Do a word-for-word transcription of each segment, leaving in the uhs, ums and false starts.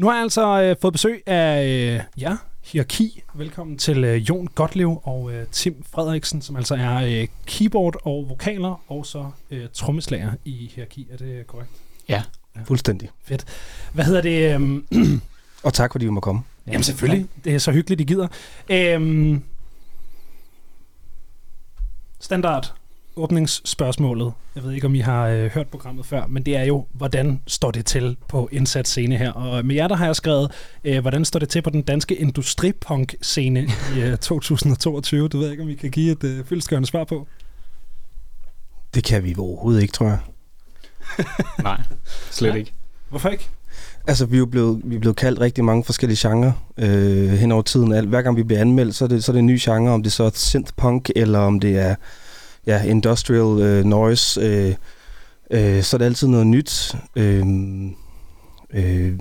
Nu har jeg altså øh, fået besøg af øh, ja, HIRAKI. Velkommen til øh, Jon Gottliev og øh, Tim Frederiksen, som altså er øh, keyboard og vokaler, og så øh, trommeslager i HIRAKI. Er det korrekt? Ja, ja. Fuldstændig. Fedt. Hvad hedder det? Øhm, og tak, fordi I må komme. Jamen selvfølgelig. Det er så hyggeligt, I gider. Øhm, standard åbningsspørgsmålet. Jeg ved ikke, om I har øh, hørt programmet før, men det er jo, hvordan står det til på indsat scene her? Og med jer, der har jeg skrevet, øh, hvordan står det til på den danske industripunk-scene i øh, to tusind og toogtyve? Du ved ikke, om I kan give et øh, fyldestgørende svar på? Det kan vi overhovedet ikke, tror jeg. Nej, slet ja. Ikke. Hvorfor ikke? Altså, vi er jo blevet, vi er blevet kaldt rigtig mange forskellige genrer øh, hen over tiden. Hver gang vi bliver anmeldt, så er det, så er det en ny genre, om det så er synthpunk, eller om det er ja, industrial øh, noise, øh, øh, så er det altid noget nyt. Øh, øh,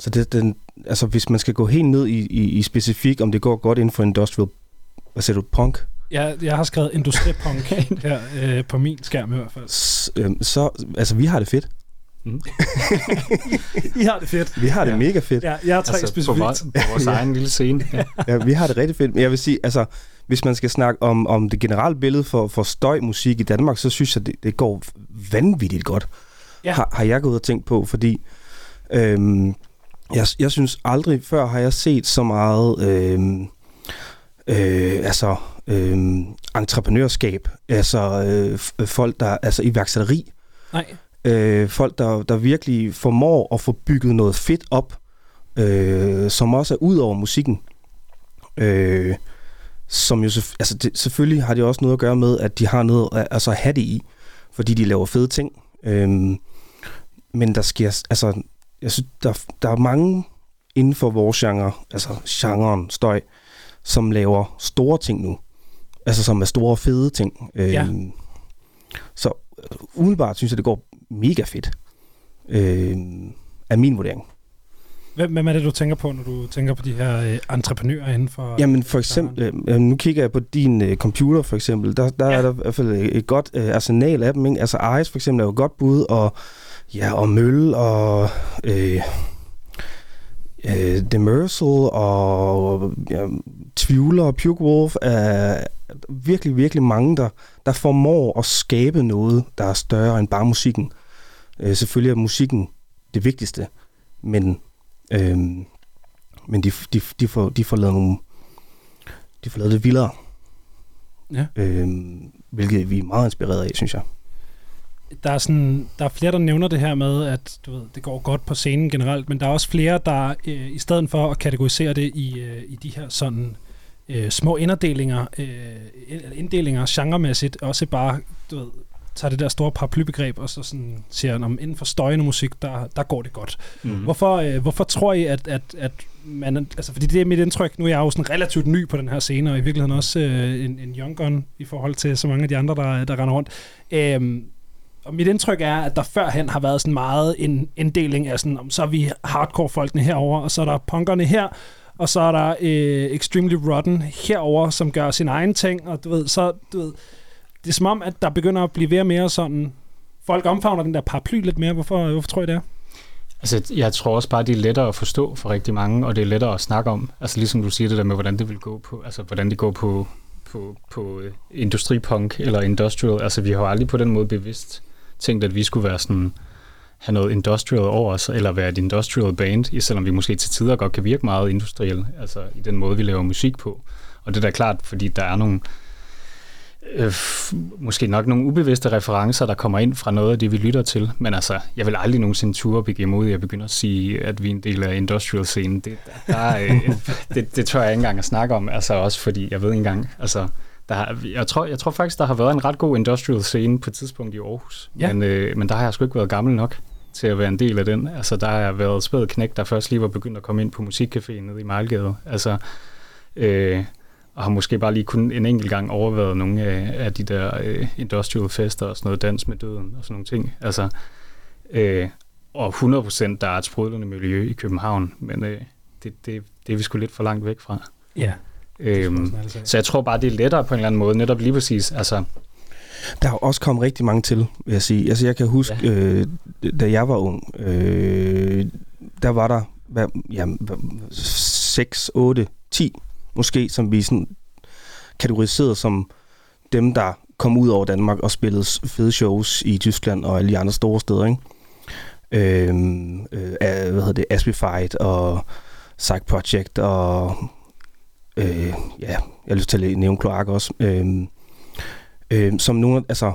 så det, den, altså, hvis man skal gå helt ned i, i, i specifik, om det går godt inden for industrial, hvad siger du, punk? Ja, jeg har skrevet industripunk her øh, på min skærm i hvert fald. S- øh, så, altså, vi har det fedt. Mm. I har det fedt. Vi har det ja. Mega fedt. Ja, jeg har tre altså, specifikt. På vores, på vores egen lille scene. Ja. Ja, vi har det rigtig fedt. Men jeg vil sige, altså, hvis man skal snakke om, om det generelle billede for, for støjmusik i Danmark, så synes jeg, det, det går vanvittigt godt, ja. har, har jeg gået og tænkt på, fordi øhm, jeg, jeg synes aldrig før har jeg set så meget øhm, øh, altså, øhm, entreprenørskab, altså øh, folk, der, altså iværksætteri. Nej. Øh, folk, der, der virkelig formår at få bygget noget fedt op, øh, som også er ud over musikken. Øh, som jo altså det, selvfølgelig har det også noget at gøre med, at de har noget at, altså at have det i, fordi de laver fede ting. Øhm, men der sker, altså, jeg synes, der, der er mange inden for vores genre, altså genren støj, som laver store ting nu. Altså som er store fede ting. Øhm, ja. Så umiddelbart synes jeg, det går mega fedt, øh, er min vurdering. Hvem er det, du tænker på, når du tænker på de her øh, entreprenører inden for... Jamen for eksempel, øh, nu kigger jeg på din øh, computer for eksempel, der, der ja. Er der i hvert fald et godt øh, arsenal af dem, ikke? Altså Ice for eksempel er jo godt bud, og, ja, og Mølle, og øh, øh, Demersal, og ja, Twiwler, og Pukewolf, er øh, virkelig, virkelig mange, der, der formår at skabe noget, der er større end bare musikken. Øh, selvfølgelig er musikken det vigtigste, men... Øhm, men de, de, de, får, de får lavet nogle de får lavet det vildere ja. øhm, hvilket vi er meget inspireret af, synes jeg. Der er, sådan, der er flere, der nævner det her med, at du ved, det går godt på scenen generelt, men der er også flere, der øh, i stedet for at kategorisere det i, øh, i de her sådan øh, små inddelinger øh, inddelinger genremæssigt, også bare du ved, tager det der store paraplybegreb, og så sådan siger han, om inden for støjende musik, der, der går det godt. Mm-hmm. Hvorfor, øh, hvorfor tror I, at, at, at man... Altså, fordi det er mit indtryk, nu er jeg jo sådan relativt ny på den her scene, og i virkeligheden også øh, en, en young gun i forhold til så mange af de andre, der, der render rundt. Øhm, og mit indtryk er, at der førhen har været sådan meget en inddeling af sådan, om så er vi hardcore-folkene herover, og så er der punkerne her, og så er der øh, Extremely Rotten herover, som gør sin egen ting, og du ved, så... Du ved, det er som om, at der begynder at blive mere mere sådan... Folk omfavner den der paraply lidt mere. Hvorfor, hvorfor tror I det er? Altså, jeg tror også bare, det er lettere at forstå for rigtig mange, og det er lettere at snakke om. Altså, ligesom du siger det der med, hvordan det vil gå på... Altså, hvordan det går på, på, på industripunk eller industrial. Altså, vi har jo aldrig på den måde bevidst tænkt, at vi skulle være sådan... Have noget industrial over os, eller være et industrial band, selvom vi måske til tider godt kan virke meget industrielle. Altså, i den måde, vi laver musik på. Og det der er da klart, fordi der er nogle... Øh, måske nok nogle ubevidste referencer, der kommer ind fra noget af det, vi lytter til. Men altså, jeg vil aldrig nogensinde ture og begive mig ud, jeg begynder at sige, at vi er en del af industrial-scenen. Det, der, øh, det, det tør jeg ikke engang at snakke om, altså også fordi, jeg ved ikke engang, altså, der, jeg, tror, jeg tror faktisk, der har været en ret god industrial-scene på et tidspunkt i Aarhus, ja. men, øh, men der har jeg sgu ikke været gammel nok til at være en del af den. Altså, der har jeg været spæd knæk, der først lige var begyndt at komme ind på musikcaféen nede i Mejlgade. Altså, øh, og har måske bare lige kun en enkelt gang overværet nogle af, af de der øh, industrial fester og sådan noget, dans med døden og sådan nogle ting. Altså, øh, og hundrede procent der er et sprudlende miljø i København, men øh, det, det, det er vi sgu lidt for langt væk fra. Ja. Øhm, så jeg tror bare, det er lettere på en eller anden måde, netop lige præcis. Altså, der har også kommet rigtig mange til, vil jeg sige. Altså, jeg kan huske, ja. øh, da jeg var ung, øh, der var der hvad, jamen, seks, otte, ti måske, som vi sådan kategoriserede som dem, der kom ud over Danmark og spillede fede shows i Tyskland og alle de andre store steder, ikke? Øhm, øh, hvad hedder det, Asphyxied og Psych Project og øh, ja, jeg har lyst til at nævne Kloak også, øhm, øh, som nogle, altså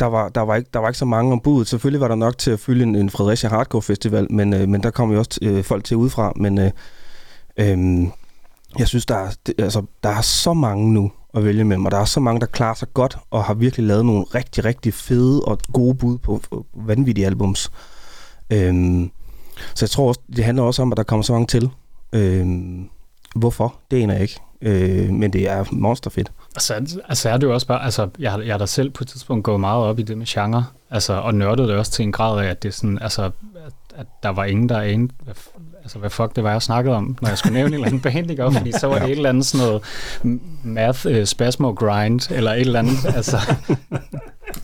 der var, der var ikke, der var ikke så mange om budet. Selvfølgelig var der nok til at fylde en, en Fredericia Hardcore Festival, men, øh, men der kom jo også t- øh, folk til udefra, men øh, øh, jeg synes, der er, det, altså, der er så mange nu at vælge med, og der er så mange, der klarer sig godt og har virkelig lavet nogle rigtig, rigtig fede og gode bud på vanvittige albums. Øhm, så jeg tror også, det handler også om, at der kommer så mange til. Øhm, hvorfor? Det aner jeg ikke. Øh, men det er monsterfedt. Altså, altså er det jo også bare, altså jeg, jeg er da selv på et tidspunkt gået meget op i det med genre, altså, og nørdede det også til en grad af, at det sådan, altså, at, at der var ingen, der anede, altså hvad fuck det var, jeg snakkede om, når jeg skulle nævne en eller anden behandling op, fordi så var det et eller andet sådan noget math, øh, spasmo grind, eller et eller andet, altså,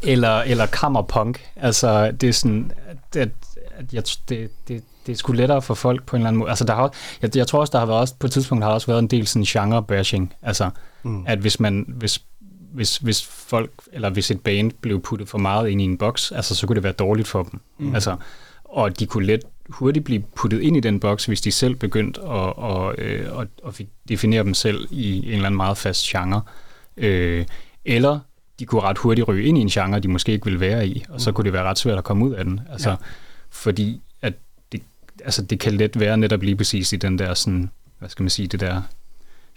eller, eller kammerpunk, altså det er sådan, at, at, at jeg, det, det det er sgu lettere for folk på en eller anden måde. Altså, der har, jeg, jeg tror også, der har været også, på et tidspunkt har også været en del sådan genre-bashing. Altså, mm. at hvis man, hvis, hvis, hvis folk, eller hvis et band blev puttet for meget ind i en boks, altså, så kunne det være dårligt for dem. Mm. Altså, og de kunne let hurtigt blive puttet ind i den boks, hvis de selv begyndte at, og, øh, at, at definere dem selv i en eller anden meget fast genre. Øh, eller de kunne ret hurtigt ryge ind i en genre, de måske ikke ville være i, og så mm. kunne det være ret svært at komme ud af den. Altså, ja. Fordi altså det kan let være netop lige præcis i den der sådan, hvad skal man sige, det der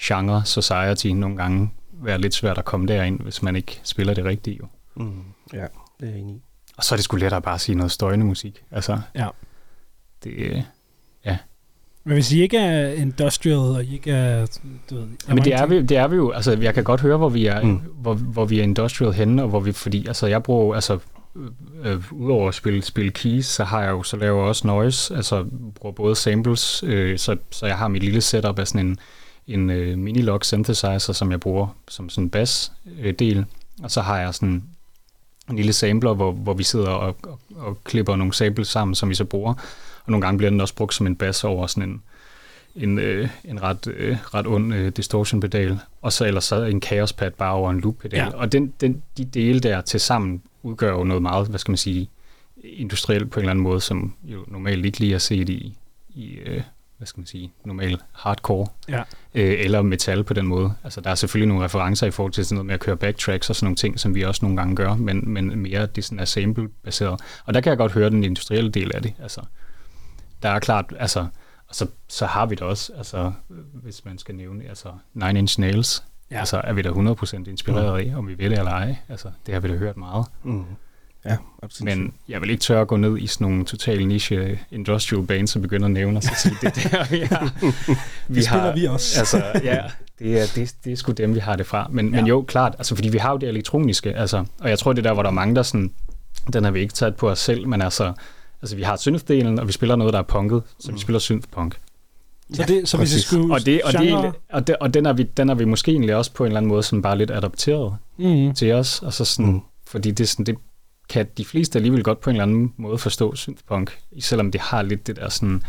genre society nogle gange være lidt svært at komme derind, hvis man ikke spiller det rigtige jo. Mm, ja, det er jeg enig i. Og så er det sgu lettere bare at sige noget støjende musik. Altså, ja. Det, ja. Men hvis I ikke er industrial, og I ikke er, du ved, er men det er, vi, det er vi jo, altså jeg kan godt høre, hvor vi er, mm. hvor, hvor vi er industrial henne, og hvor vi, fordi altså jeg bruger, altså Øh, udover at spille, spille keys, så har jeg jo, så laver jeg også noise, altså bruger både samples, øh, så, så jeg har mit lille setup af sådan en, en øh, mini-log synthesizer, som jeg bruger som sådan en bass-del, øh, og så har jeg sådan en lille sampler, hvor, hvor vi sidder og, og, og klipper nogle samples sammen, som vi så bruger, og nogle gange bliver den også brugt som en bass over sådan en en, øh, en ret, øh, ret ond øh, distortion-pedal, og så ellers så en chaos-pad bare over en loop-pedal, ja. Og den, den, de dele der til sammen udgør jo noget meget, hvad skal man sige, industrielt på en eller anden måde, som jo normalt ikke lige er set i, i øh, hvad skal man sige, normal hardcore, ja. øh, eller metal på den måde. Altså der er selvfølgelig nogle referencer i forhold til sådan noget med at køre backtracks og sådan nogle ting, som vi også nogle gange gør, men, men mere det sådan er sample-baseret. Og der kan jeg godt høre den industrielle del af det. Altså der er klart, altså så, så har vi det også, altså hvis man skal nævne, altså Nine Inch Nails, ja. Altså er vi da hundrede procent inspireret af, mm. om vi ved det eller ej. Altså det har vi da hørt meget. Mm. Ja, absolut. Men jeg vil ikke tør at gå ned i sådan nogle total niche industrial bands, som begynder at nævne os og sige, det der, vi har. Vi det spiller har, vi også. Altså, ja, det er, det, det er sgu dem, vi har det fra. Men, ja. Men jo, klart, altså fordi vi har jo det elektroniske, altså, og jeg tror, det der, hvor der er mange, der sådan, den har vi ikke taget på os selv, men altså, altså vi har synth-delen, og vi spiller noget, der er punket, så mm. vi spiller synth-punk. Så det, ja, så hvis skulle og det, og, det, og, det, og den er vi, den er vi måske egentlig også på en eller anden måde sådan bare lidt adopteret mm. til os, og så sådan, mm. fordi det, sådan, det kan de fleste alligevel godt på en eller anden måde forstå synthpunk, selvom det har lidt det der sådan,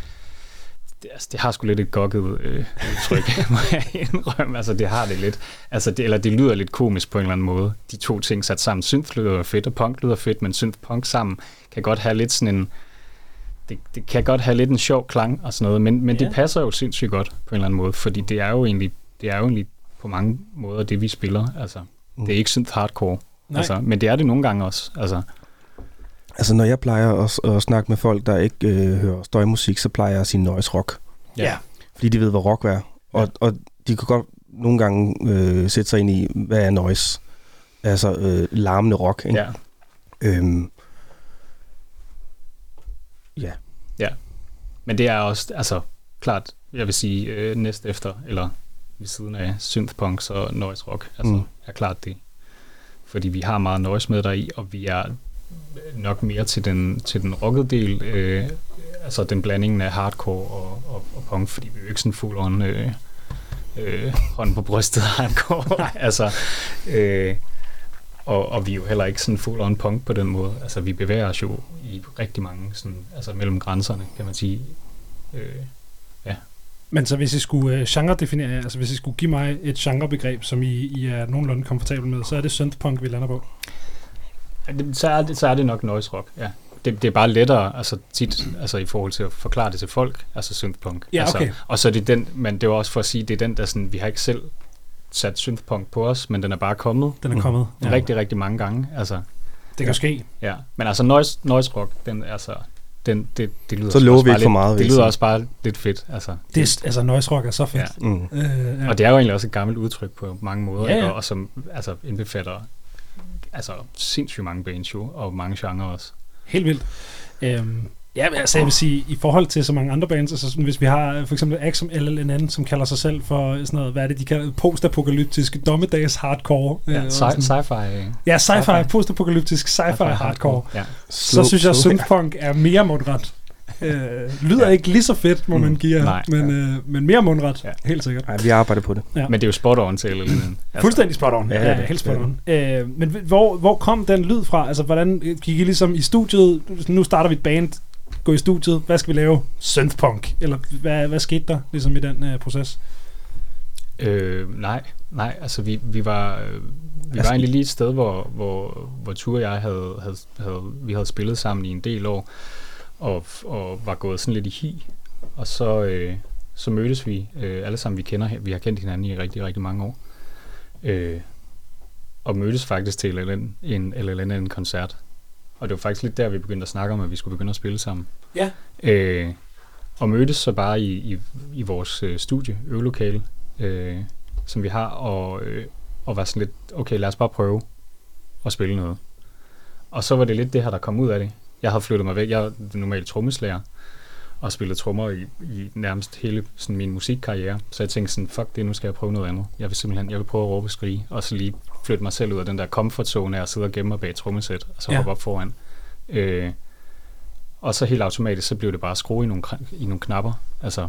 det, altså, det har sgu lidt et gokket øh, udtryk, må jeg indrømme, altså det har det lidt, altså det, eller det lyder lidt komisk på en eller anden måde, de to ting sat sammen, synth lyder fedt og punk lyder fedt, men synthpunk sammen kan godt have lidt sådan en, Det, det kan godt have lidt en sjov klang og sådan noget, men, men ja. Det passer jo sindssygt godt på en eller anden måde, fordi det er jo egentlig, det er jo egentlig på mange måder det, vi spiller. Altså, mm. det er ikke synth hardcore, altså, men det er det nogle gange også. Altså, altså når jeg plejer at, at snakke med folk, der ikke øh, hører støjmusik, så plejer jeg at sige noise rock. Ja. Fordi de ved, hvad rock er. Og, ja. Og de kan godt nogle gange øh, sætte sig ind i, hvad er noise? Altså øh, larmende rock, ikke? Ja. Øhm, Ja. Ja. Men det er også, altså, klart, jeg vil sige, øh, næst efter, eller ved siden af synthpunk, så noise rock, altså, mm. er klart det. Fordi vi har meget noise med deri, og vi er nok mere til den, til den rockede del, øh, altså den blandingen af hardcore og, og, og punk, fordi vi er jo ikke sådan full on øh, øh, hånd på brystet hardcore, altså, øh, Og, og vi er jo heller ikke sådan full on punk på den måde. Altså vi bevæger os jo i rigtig mange sådan, altså mellem grænserne, kan man sige, Øh, ja. Men så hvis I skulle genre-definere, altså hvis I skulle give mig et genrebegreb, som I, I er nogenlunde komfortabel med, så er det synthpunk, vi lander på. Så er det, så er det nok noise rock, ja. Det, det er bare lettere, altså tit, altså i forhold til at forklare det til folk, altså synthpunk. Ja, okay. Altså, og så er det den, men det var også for at sige, det er den, der sådan, vi har ikke selv sat synthpunk på os, men den er bare kommet. Den er kommet. Mm. Ja. Rigtig, rigtig mange gange, altså. Det kan ja. ske. Ja, men altså noise, noise rock, den er så... Den, det, det lyder så lover vi ikke for meget. Lidt, det lyder også bare lidt fedt. Altså, det er, altså noise rock er så fedt. Ja. Mm. Øh, ja. Og det er jo egentlig også et gammelt udtryk på mange måder, ja, ja. Og, og som altså, indbefatter altså, sindssygt mange bands jo, og mange genrer også. Helt vildt. Øhm, ja, altså jeg vil sige, i forhold til så mange andre bands, altså sådan, hvis vi har for eksempel Axe som L L N N, som kalder sig selv for sådan noget, hvad er det, de kalder postapokalyptisk dommedags hardcore. Ja, øh, sci- sci-fi. Ja, sci-fi, sci-fi. Postapokalyptisk sci-fi, sci-fi hardcore. Ja. Slow, så synes jeg, at synthpunk er mere mundret. Øh, lyder ja. ikke lige så fedt, må mm, man give nej, men, ja. øh, men mere mundret, ja. helt sikkert. Nej, vi arbejder på det. Ja. Men det er jo spot on til L L N N. Altså. Fuldstændig spot on. Ja, ja, det, helt spot on. Ja. Øh, men hvor, hvor kom den lyd fra? Altså, hvordan gik I ligesom i studiet? Nu starter vi et band, gå i studiet. Hvad skal vi lave? Synthpunk. Eller hvad, hvad skete der ligesom i den øh, proces? Øh, nej, nej. Altså, vi, vi var... Øh, Vi var egentlig lige et sted, hvor, hvor, hvor Ture og jeg havde, havde, havde, vi havde spillet sammen i en del år. Og, og var gået sådan lidt i hi, og så, øh, så mødtes vi øh, alle sammen, vi kender, vi har kendt hinanden i rigtig, rigtig mange år, øh, og mødtes faktisk til L L N, en L L N-koncert, og det var faktisk lidt der, vi begyndte at snakke om, at vi skulle begynde at spille sammen. Ja. Øh, og mødtes så bare i, i, i vores øh, studie, øvelokale, øh, som vi har, og, øh, og var sådan lidt, okay, lad os bare prøve at spille noget. Og så var det lidt det her, der kom ud af det. Jeg havde flyttet mig væk. Jeg er normalt trommeslager og spillede trommer i, i nærmest hele sådan, min musikkarriere. Så jeg tænkte sådan, fuck det, nu skal jeg prøve noget andet. Jeg vil simpelthen jeg vil prøve at råbe og skrige, og så lige flytte mig selv ud af den der comfortzone af at sidde og gemme mig bag et trommesæt, og så ja. hoppe op foran. Øh, og så helt automatisk, så blev det bare at skrue i nogle, i nogle knapper. Altså,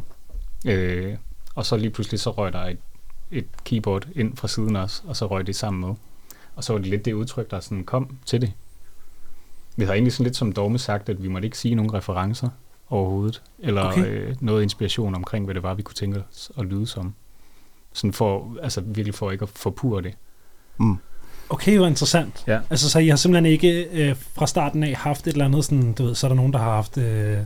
øh, og så lige pludselig, så røg der et, et keyboard ind fra siden også, og så røg det sammen med. Og så var det lidt det udtryk, der sådan kom til det. Vi har egentlig sådan lidt som dogme sagt, at vi måtte ikke sige nogen referencer overhovedet, eller okay. øh, noget inspiration omkring, hvad det var, vi kunne tænke os at lyde som. Sådan for, altså virkelig for ikke at forpure det. Mm. Okay, hvor interessant. Ja. Altså så I har simpelthen ikke øh, fra starten af haft et eller andet sådan, du ved, så er der nogen, der har haft, øh, det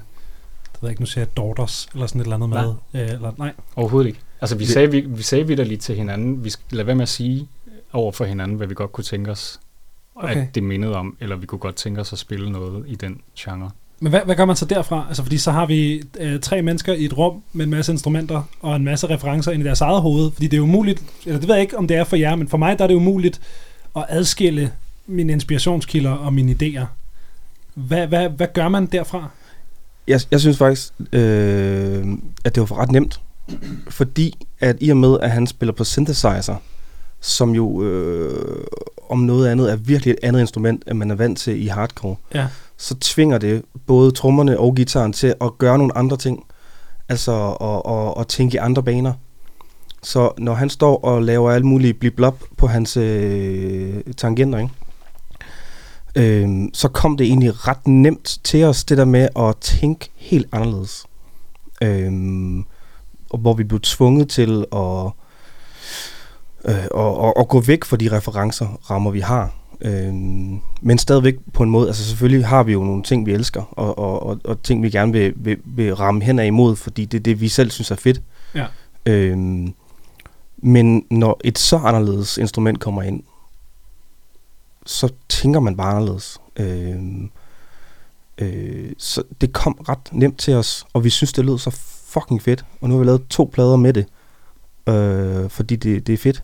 ved ikke, nu siger jeg Daughters, eller sådan et eller andet nej. med. Øh, eller, nej, overhovedet ikke. Altså vi det. sagde, vi, vi sagde vitterligt til hinanden, vi skal lade være med at sige over for hinanden, hvad vi godt kunne tænke os. Okay. At det mindede om, eller vi kunne godt tænke os at spille noget i den genre. Men hvad, hvad gør man så derfra? Altså fordi så har vi øh, tre mennesker i et rum med en masse instrumenter og en masse referencer ind i deres eget hoved, fordi det er umuligt, eller det ved jeg ikke, om det er for jer, men for mig der er det umuligt at adskille mine inspirationskilder og mine idéer. Hvad, hvad, hvad gør man derfra? Jeg, jeg synes faktisk, øh, at det var ret nemt, fordi at i og med, at han spiller på synthesizer, som jo øh, om noget andet er virkelig et andet instrument, end man er vant til i hardcore, ja. så tvinger det både trommerne og guitaren til at gøre nogle andre ting, altså og, og, og tænke i andre baner. Så når han står og laver alt muligt bliblop på hans øh, tangenter, ikke? Øh, så kom det egentlig ret nemt til os, det der med at tænke helt anderledes. Øh, og hvor vi blev tvunget til at Og, og, og gå væk fra de referencerammer, vi har. Øhm, men stadigvæk på en måde, altså selvfølgelig har vi jo nogle ting, vi elsker, og, og, og, og ting, vi gerne vil, vil, vil ramme hen ad imod, fordi det er det, vi selv synes er fedt. Ja. Øhm, men når et så anderledes instrument kommer ind, så tænker man bare anderledes. Øhm, øh, så det kom ret nemt til os, og vi synes, det lød så fucking fedt, og nu har vi lavet to plader med det, øh, fordi det, det er fedt.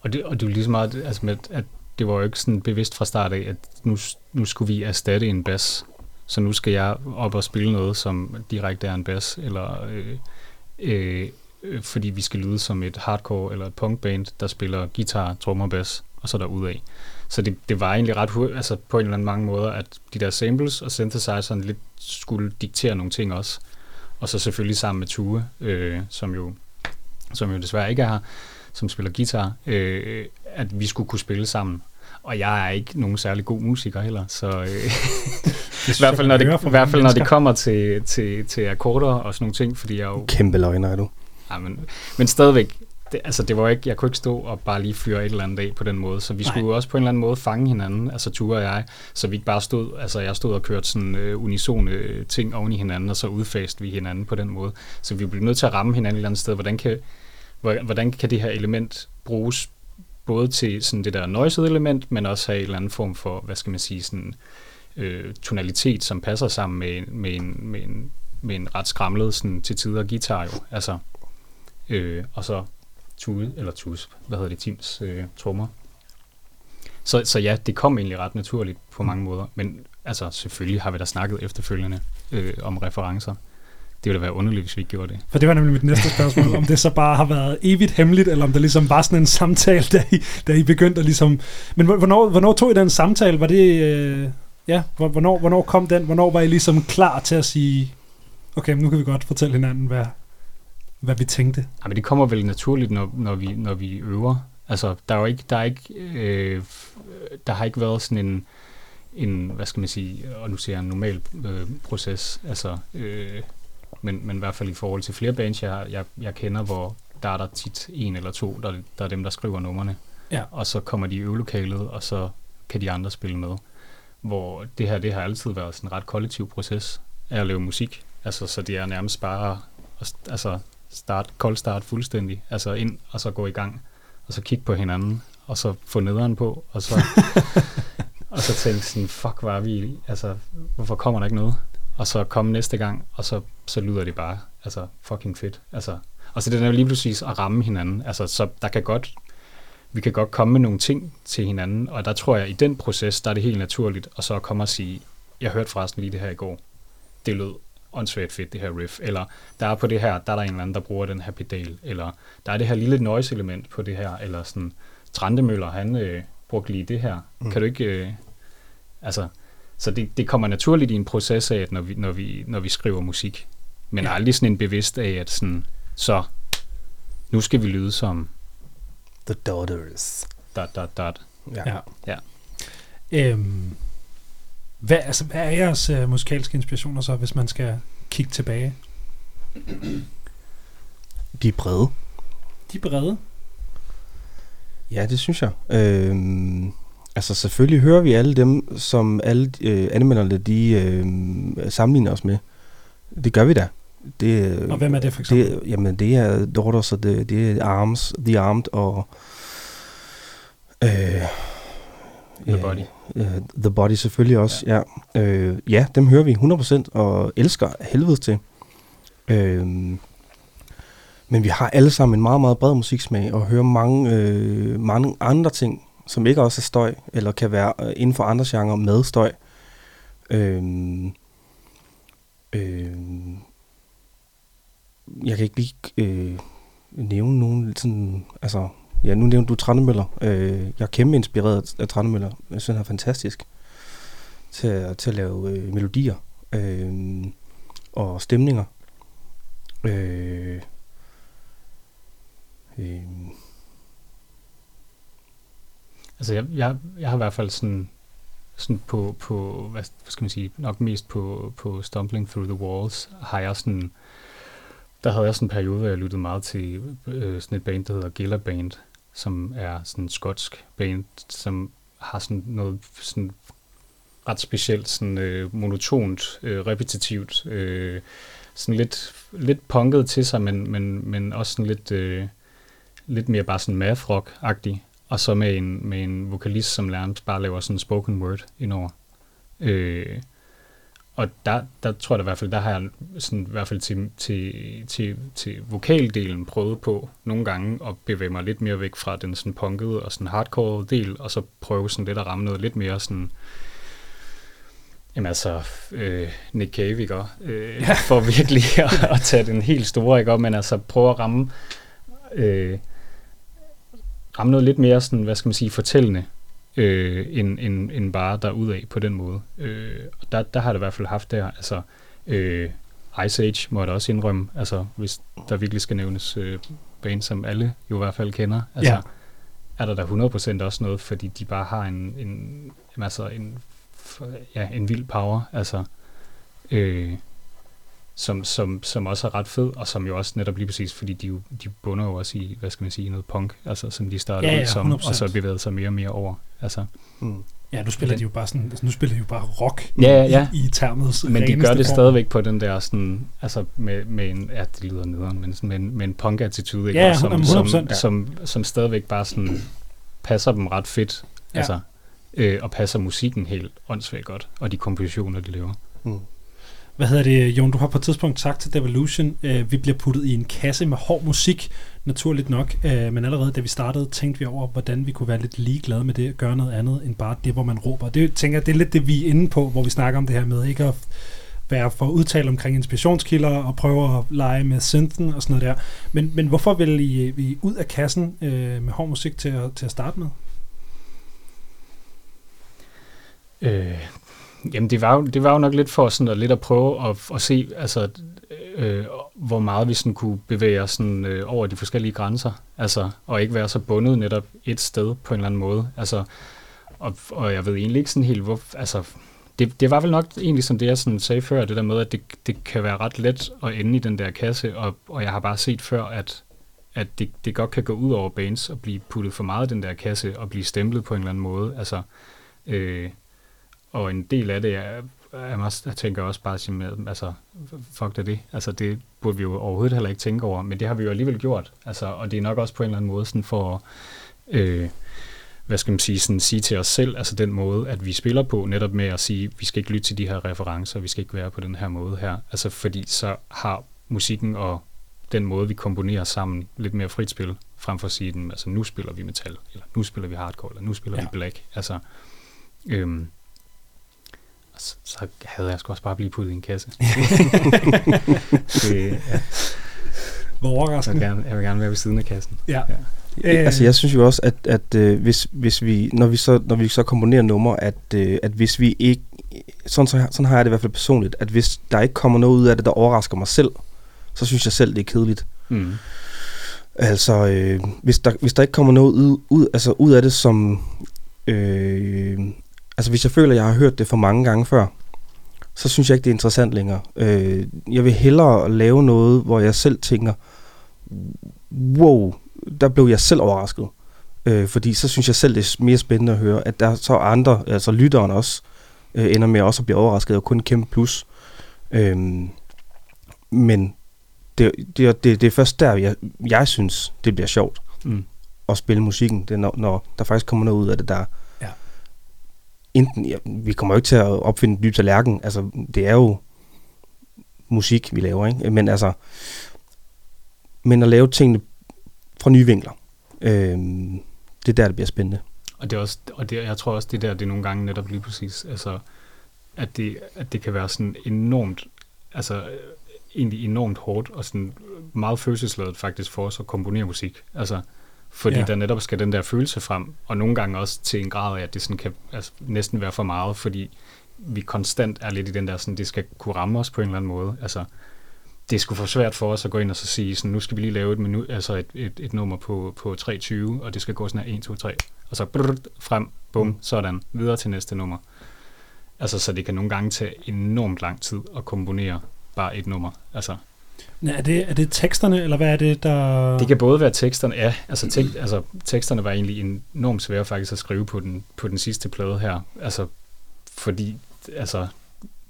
Og det, og det er jo lige så meget, altså med, at det var jo ikke sådan bevidst fra start af, at nu, nu skulle vi erstatte en bas, så nu skal jeg op og spille noget, som direkte er en bas, eller øh, øh, øh, fordi vi skal lyde som et hardcore eller et punkband, der spiller guitar, trommer, bass, og så derudad. Så det, det var egentlig ret hurtigt, altså på en eller anden mange måder, at de der samples og synthesizeren lidt skulle diktere nogle ting også. Og så selvfølgelig sammen med Tue, øh, som, jo, som jo desværre ikke er her, som spiller guitar, øh, at vi skulle kunne spille sammen. Og jeg er ikke nogen særlig god musiker heller, så... Øh, I hvert fald når det, i hvert fald når det kommer til, til, til akkorder og sådan nogle ting, fordi jeg jo... Kæmpe løgner er du. Ja, men, men stadigvæk, det, altså det var ikke, jeg kunne ikke stå og bare lige fyre et eller andet af på den måde, så vi Nej. skulle jo også på en eller anden måde fange hinanden, altså Ture og jeg, så vi ikke bare stod, altså jeg stod og kørte sådan øh, unisone ting oven i hinanden, og så udfasede vi hinanden på den måde, så vi blev nødt til at ramme hinanden et eller andet sted, hvordan kan, hvordan kan det her element bruges både til sådan det der noise element, men også have en eller anden form for, hvad skal man sige, sådan øh, tonalitet, som passer sammen med, med, en, med, en, med en ret skramlet sådan til tider guitar jo, altså øh, og så tude, eller tus, hvad hedder det, Tims øh, trommer. Så, så ja, det kom egentlig ret naturligt på mange måder, men altså selvfølgelig har vi da snakket efterfølgende øh, om referencer. Det ville da være underligt, hvis vi ikke gjorde det. For det var nemlig mit næste spørgsmål, om det så bare har været evigt hemmeligt, eller om der ligesom var sådan en samtale, da I, da I begyndte at ligesom... Men hvornår, hvornår tog I den samtale? Var det... Øh, ja, hvornår, hvornår kom den? Hvornår var I ligesom klar til at sige, okay, nu kan vi godt fortælle hinanden, hvad, hvad vi tænkte? Jamen, det kommer vel naturligt, når, når, vi, når vi øver. Altså, der er jo ikke... Der, er ikke, øh, der har ikke været sådan en... en hvad skal man sige? Og nu siger jeg en normal øh, proces. Altså... Øh, Men, men i hvert fald i forhold til flere bands, jeg, jeg, jeg kender, hvor der er der tit en eller to, der, der er dem, der skriver numrene. Ja. Og så kommer de i øvelokalet, og så kan de andre spille med. Hvor det her, det har altid været sådan en ret kollektiv proces af at lave musik. Altså, så det er nærmest bare at altså, start, cold start fuldstændig. Altså ind, og så gå i gang, og så kigge på hinanden, og så få nederen på, og så, og så tænke sådan, fuck, var vi altså, hvorfor kommer der ikke noget? Og så komme næste gang, og så, så lyder det bare altså fucking fedt. Altså, og så det er jo lige præcis at ramme hinanden. Altså, så der kan godt, vi kan godt komme med nogle ting til hinanden, og der tror jeg, i den proces, der er det helt naturligt, og så komme og sige, jeg hørte forresten lige det her i går. Det lød åndssvagt fedt, det her riff. Eller der er på det her, der er der en eller anden, der bruger den her pedal. Eller der er det her lille noise-element på det her. Eller sådan, Trentemøller, han øh, brugte lige det her. Mm. Kan du ikke... Øh, altså... Så det, det kommer naturligt i en proces af, at når vi, når vi, når vi skriver musik, men ja. aldrig sådan en bevidst af, at sådan, så nu skal vi lyde som The Daughters. Dot, dot, dot. Ja. ja. ja. Øhm, hvad, altså, hvad er jeres uh, musikalske inspirationer så, hvis man skal kigge tilbage? De er brede. De er brede? Ja, det synes jeg. Øhm Altså selvfølgelig hører vi alle dem, som alle øh, anmelderne de øh, sammenligner os med. Det gør vi da. Det, og hvem er det for eksempel? Det, jamen det er Daughters, og det, det er Arms, The Armed og... Øh, The ja, Body. Øh, The Body selvfølgelig også, ja. Ja. Øh, ja, dem hører vi hundrede procent og elsker helvedes til. Øh, men vi har alle sammen en meget, meget bred musiksmag og hører mange, øh, mange andre ting, som ikke også er støj, eller kan være inden for andre genrer med støj. Øhm, øhm, jeg kan ikke lige øh, nævne nogen sådan, altså, ja, nu nævnte du Trentemøller. Øh, jeg er kæmpe inspireret af Trentemøller. Jeg synes, han er fantastisk til, til at lave øh, melodier øh, og stemninger. Øh, øh, Altså, jeg, jeg, jeg har i hvert fald sådan, sådan på, på, hvad skal man sige, nok mest på, på Stumbling Through the Walls, har jeg sådan, der havde jeg sådan en periode, hvor jeg lyttede meget til øh, sådan et band, der hedder Gilla Band, som er sådan en skotsk band, som har sådan noget sådan ret specielt, sådan øh, monotont, øh, repetitivt, øh, sådan lidt, lidt punket til sig, men, men, men også sådan lidt, øh, lidt mere bare sådan math-rock-agtig. Og så med en, med en vokalist, som nærmest bare laver sådan en spoken word indover. Øh, og der, der tror jeg i hvert fald, der har jeg sådan, i hvert fald til, til, til, til vokaldelen prøvet på nogle gange at bevæge mig lidt mere væk fra den sådan punkede og sådan hardcore del, og så prøve sådan lidt at ramme noget lidt mere sådan... Jamen altså, øh, Nick Cave, ikke? Øh, ja. For virkelig at, at tage den helt store, ikke? Men altså prøve at ramme... Øh, ramme noget lidt mere sådan, hvad skal man sige, fortællende, øh, end, end, end bare derudad på den måde. Øh, og der, der har det i hvert fald haft der, altså øh, Ice Age må jeg da også indrømme, altså hvis der virkelig skal nævnes øh, band, som alle jo i hvert fald kender, altså ja. er der da hundrede procent også noget, fordi de bare har en, en, altså en ja, en vild power, altså, øh, som, som, som også er ret fed, og som jo også netop lige præcis, fordi de, de bunder jo også i, hvad skal man sige, noget punk, altså, som de startede ja, ja, som, og så bevægede sig mere og mere over. Altså, mm. Ja, nu spiller den, de jo bare sådan, altså, nu spiller de jo bare rock ja, ja. I, i termets. Men de gør det form. Stadigvæk på den der sådan, altså med, med en, ja, det lyder nederen, men sådan med en, med en punk-attitude, ikke? Ja, som, hundrede procent, som, ja. som, som, som stadigvæk bare sådan passer dem ret fedt, ja. altså, øh, og passer musikken helt åndssvagt godt, og de kompositioner, de laver. Mm. Hvad hedder det, Jon, du har på et tidspunkt sagt til Devolution, øh, vi bliver puttet i en kasse med hård musik, naturligt nok, øh, men allerede da vi startede, tænkte vi over, hvordan vi kunne være lidt ligeglade med det, og gøre noget andet, end bare det, hvor man råber. Det tænker jeg, det er lidt det, vi er inde på, hvor vi snakker om det her med ikke at være for udtale omkring inspirationskilder, og prøve at lege med synthen og sådan noget der. Men, men hvorfor vil I, I ud af kassen øh, med hård musik til at, til at starte med? Øh... Jamen, det var, jo, det var jo nok lidt for sådan at, lidt at prøve at, at se, altså, øh, hvor meget vi sådan kunne bevæge os sådan, øh, over de forskellige grænser, altså, og ikke være så bundet netop et sted på en eller anden måde. Altså, og, og jeg ved egentlig ikke sådan helt, hvor, altså, det, det var vel nok egentlig, som det jeg sådan sagde før, det der med, at det, det kan være ret let at ende i den der kasse, og, og jeg har bare set før, at, at det, det godt kan gå ud over bands og blive puttet for meget i den der kasse og blive stemplet på en eller anden måde. Altså, øh, og en del af det, jeg, jeg tænker også bare, med, altså, fuck det det. Altså, det burde vi jo overhovedet heller ikke tænke over, men det har vi jo alligevel gjort. Altså, og det er nok også på en eller anden måde sådan for at, øh, hvad skal man sige, sådan sige til os selv, altså den måde, at vi spiller på, netop med at sige, vi skal ikke lytte til de her referencer, vi skal ikke være på den her måde her. Altså, fordi så har musikken og den måde, vi komponerer sammen, lidt mere frit spil, frem for at sige den, altså nu spiller vi metal, eller nu spiller vi hardcore, eller nu spiller ja. vi black. Altså, øh, så havde jeg sgu også bare blive puttet i en kasse. det, ja. Hvor overraskende. Jeg vil, gerne, jeg vil gerne være ved siden af kassen. Ja. Ja. Øh. Altså, jeg synes jo også, at, at øh, hvis, hvis vi, når vi så, når vi så komponerer numre, at, øh, at hvis vi ikke, sådan, sådan har jeg det i hvert fald personligt, at hvis der ikke kommer noget ud af det, der overrasker mig selv, så synes jeg selv, det er kedeligt. Mm. Altså, øh, hvis, der, hvis der ikke kommer noget ud, ud, altså, ud af det, som... Øh, Altså, hvis jeg føler, at jeg har hørt det for mange gange før, så synes jeg ikke, det er interessant længere. Øh, jeg vil hellere lave noget, hvor jeg selv tænker, wow, der blev jeg selv overrasket. Øh, fordi så synes jeg selv, det er mere spændende at høre, at der så andre, altså lytteren også, øh, ender med også at blive overrasket, og kun kæmpe plus. Øh, men det, det, det, det er først der, jeg, jeg synes, det bliver sjovt mm. at spille musikken, det, når, når der faktisk kommer noget ud af det, der enten, ja, vi kommer jo ikke til at opfinde en dyb tallerken, altså det er jo musik, vi laver, ikke? Men altså, men at lave tingene fra nye vinkler, øh, det er der, det bliver spændende. Og det er også, og det, jeg tror også, det der, det er nogle gange netop lige præcis, altså, at det, at det kan være sådan enormt, altså egentlig enormt hårdt, og sådan meget følelsesladet faktisk for os at komponere musik, altså, fordi yeah. der netop skal den der følelse frem, og nogle gange også til en grad af, at det sådan kan altså, næsten være for meget, fordi vi konstant er lidt i den der, sådan, det skal kunne ramme os på en eller anden måde. Altså, det er sgu for svært for os at gå ind og så sige, sådan, nu skal vi lige lave et, menu, altså et, et, et nummer på, på tre tyve, og det skal gå sådan her, en, to, tre, og så brrr, frem, bum, sådan, videre til næste nummer. Altså, så det kan nogle gange tage enormt lang tid at komponere bare et nummer, altså. Næ, er, det, er det teksterne, eller hvad er det, der... Det kan både være teksterne, ja. Altså, tek, altså teksterne var egentlig enormt svære faktisk at skrive på den, på den sidste plade her. Altså, fordi, altså,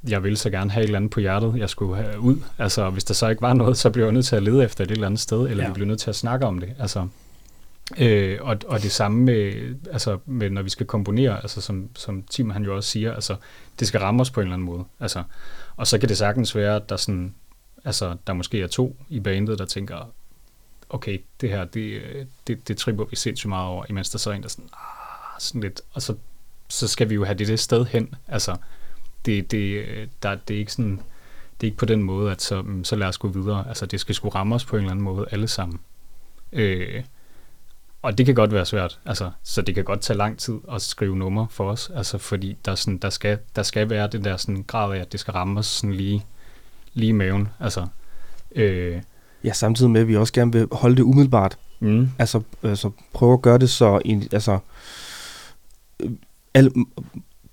jeg ville så gerne have et eller andet på hjertet, jeg skulle have ud. Altså, hvis der så ikke var noget, så blev jeg nødt til at lede efter et eller andet sted, eller ja. vi blev nødt til at snakke om det. Altså, øh, og, og det samme med, altså, med, når vi skal komponere, altså, som, som Tim han jo også siger, altså, det skal ramme os på en eller anden måde. Altså, og så kan det sagtens være, at der sådan... Altså, der måske er to i bandet, der tænker, okay, det her, det, det, det tripper vi sindssygt meget over, imens der så er en, der sådan, ah, sådan lidt, og så, så skal vi jo have det, det sted hen. Altså, det, det, der, det er ikke sådan, det er ikke på den måde, at så, så lad os gå videre. Altså, det skal sgu ramme os på en eller anden måde, alle sammen. Øh, og det kan godt være svært, altså, så det kan godt tage lang tid at skrive numre for os, altså, fordi der, sådan, der, skal, der skal være den der sådan, grad af, at det skal ramme os sådan lige, lige i maven, altså. Øh. Ja, samtidig med, at vi også gerne vil holde det umiddelbart. Mm. Altså, altså prøve at gøre det så, altså, al,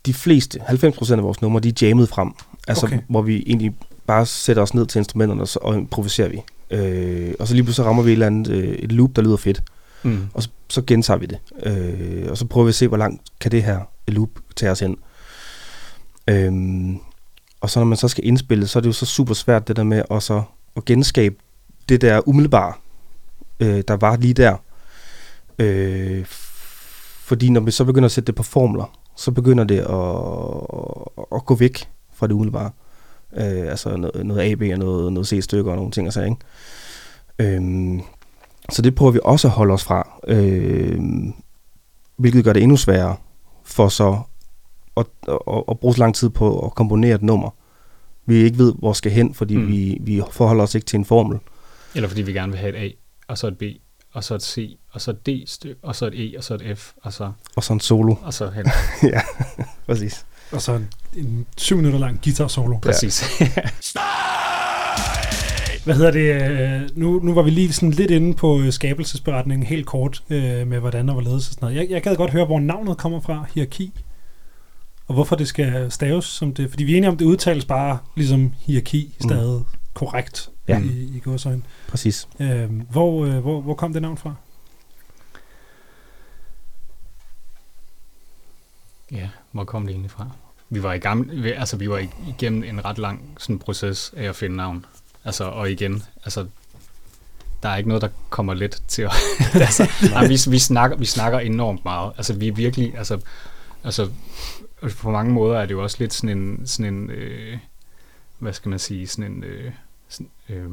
de fleste, halvfems procent af vores numre, de er jammet frem. Altså, okay. Hvor vi egentlig bare sætter os ned til instrumenterne, og, så, og improviserer vi. Øh, og så lige pludselig rammer vi et eller andet øh, et loop, der lyder fedt. Mm. Og så, så gentager vi det. Øh, og så prøver vi at se, hvor langt kan det her loop tage os hen. Øh, og så når man så skal indspille, så er det jo så super svært det der med at, så, at genskabe det der umiddelbare, øh, der var lige der. Øh, fordi når vi så begynder at sætte det på formler, så begynder det at, at gå væk fra det umiddelbare. Øh, altså noget, noget A B og noget, noget C-stykker og nogle ting og så, ikke? Øh, så det prøver vi også at holde os fra, øh, hvilket gør det endnu sværere for så at, at, at, at bruge så lang tid på at komponere et nummer. Vi ikke ved, hvor skal hen, fordi mm. vi, vi forholder os ikke til en formel. Eller fordi vi gerne vil have et A, og så et B, og så et C, og så et D, og så et E, og så et F, og så... Og så en solo. Og så hen. Ja, præcis. Og så en, en syv minutter lang guitar-solo. Præcis. Hvad hedder det? Nu, nu var vi lige sådan lidt inde på skabelsesberetningen, helt kort, øh, med hvordan og hvorledes og sådan noget. Jeg, jeg gad godt høre, hvor navnet kommer fra, HIRAKI, og hvorfor det skal staves som det. Fordi vi er enige om, det udtales bare ligesom HIRAKI, stadig mm. korrekt ja. i, i gåsøjne. Præcis. Øh, hvor, øh, hvor, hvor kom det navn fra? Ja, hvor kom det egentlig fra? Vi var, i gamle, altså, vi var igennem en ret lang sådan, proces af at finde navn. Altså, og igen, altså, der er ikke noget, der kommer let til at... altså, nej, vi, vi, snakker, vi snakker enormt meget. Altså, vi er virkelig... Altså, altså, på mange måder er det jo også lidt sådan en... Sådan en øh, hvad skal man sige? Sådan en... Øh, sådan, øh,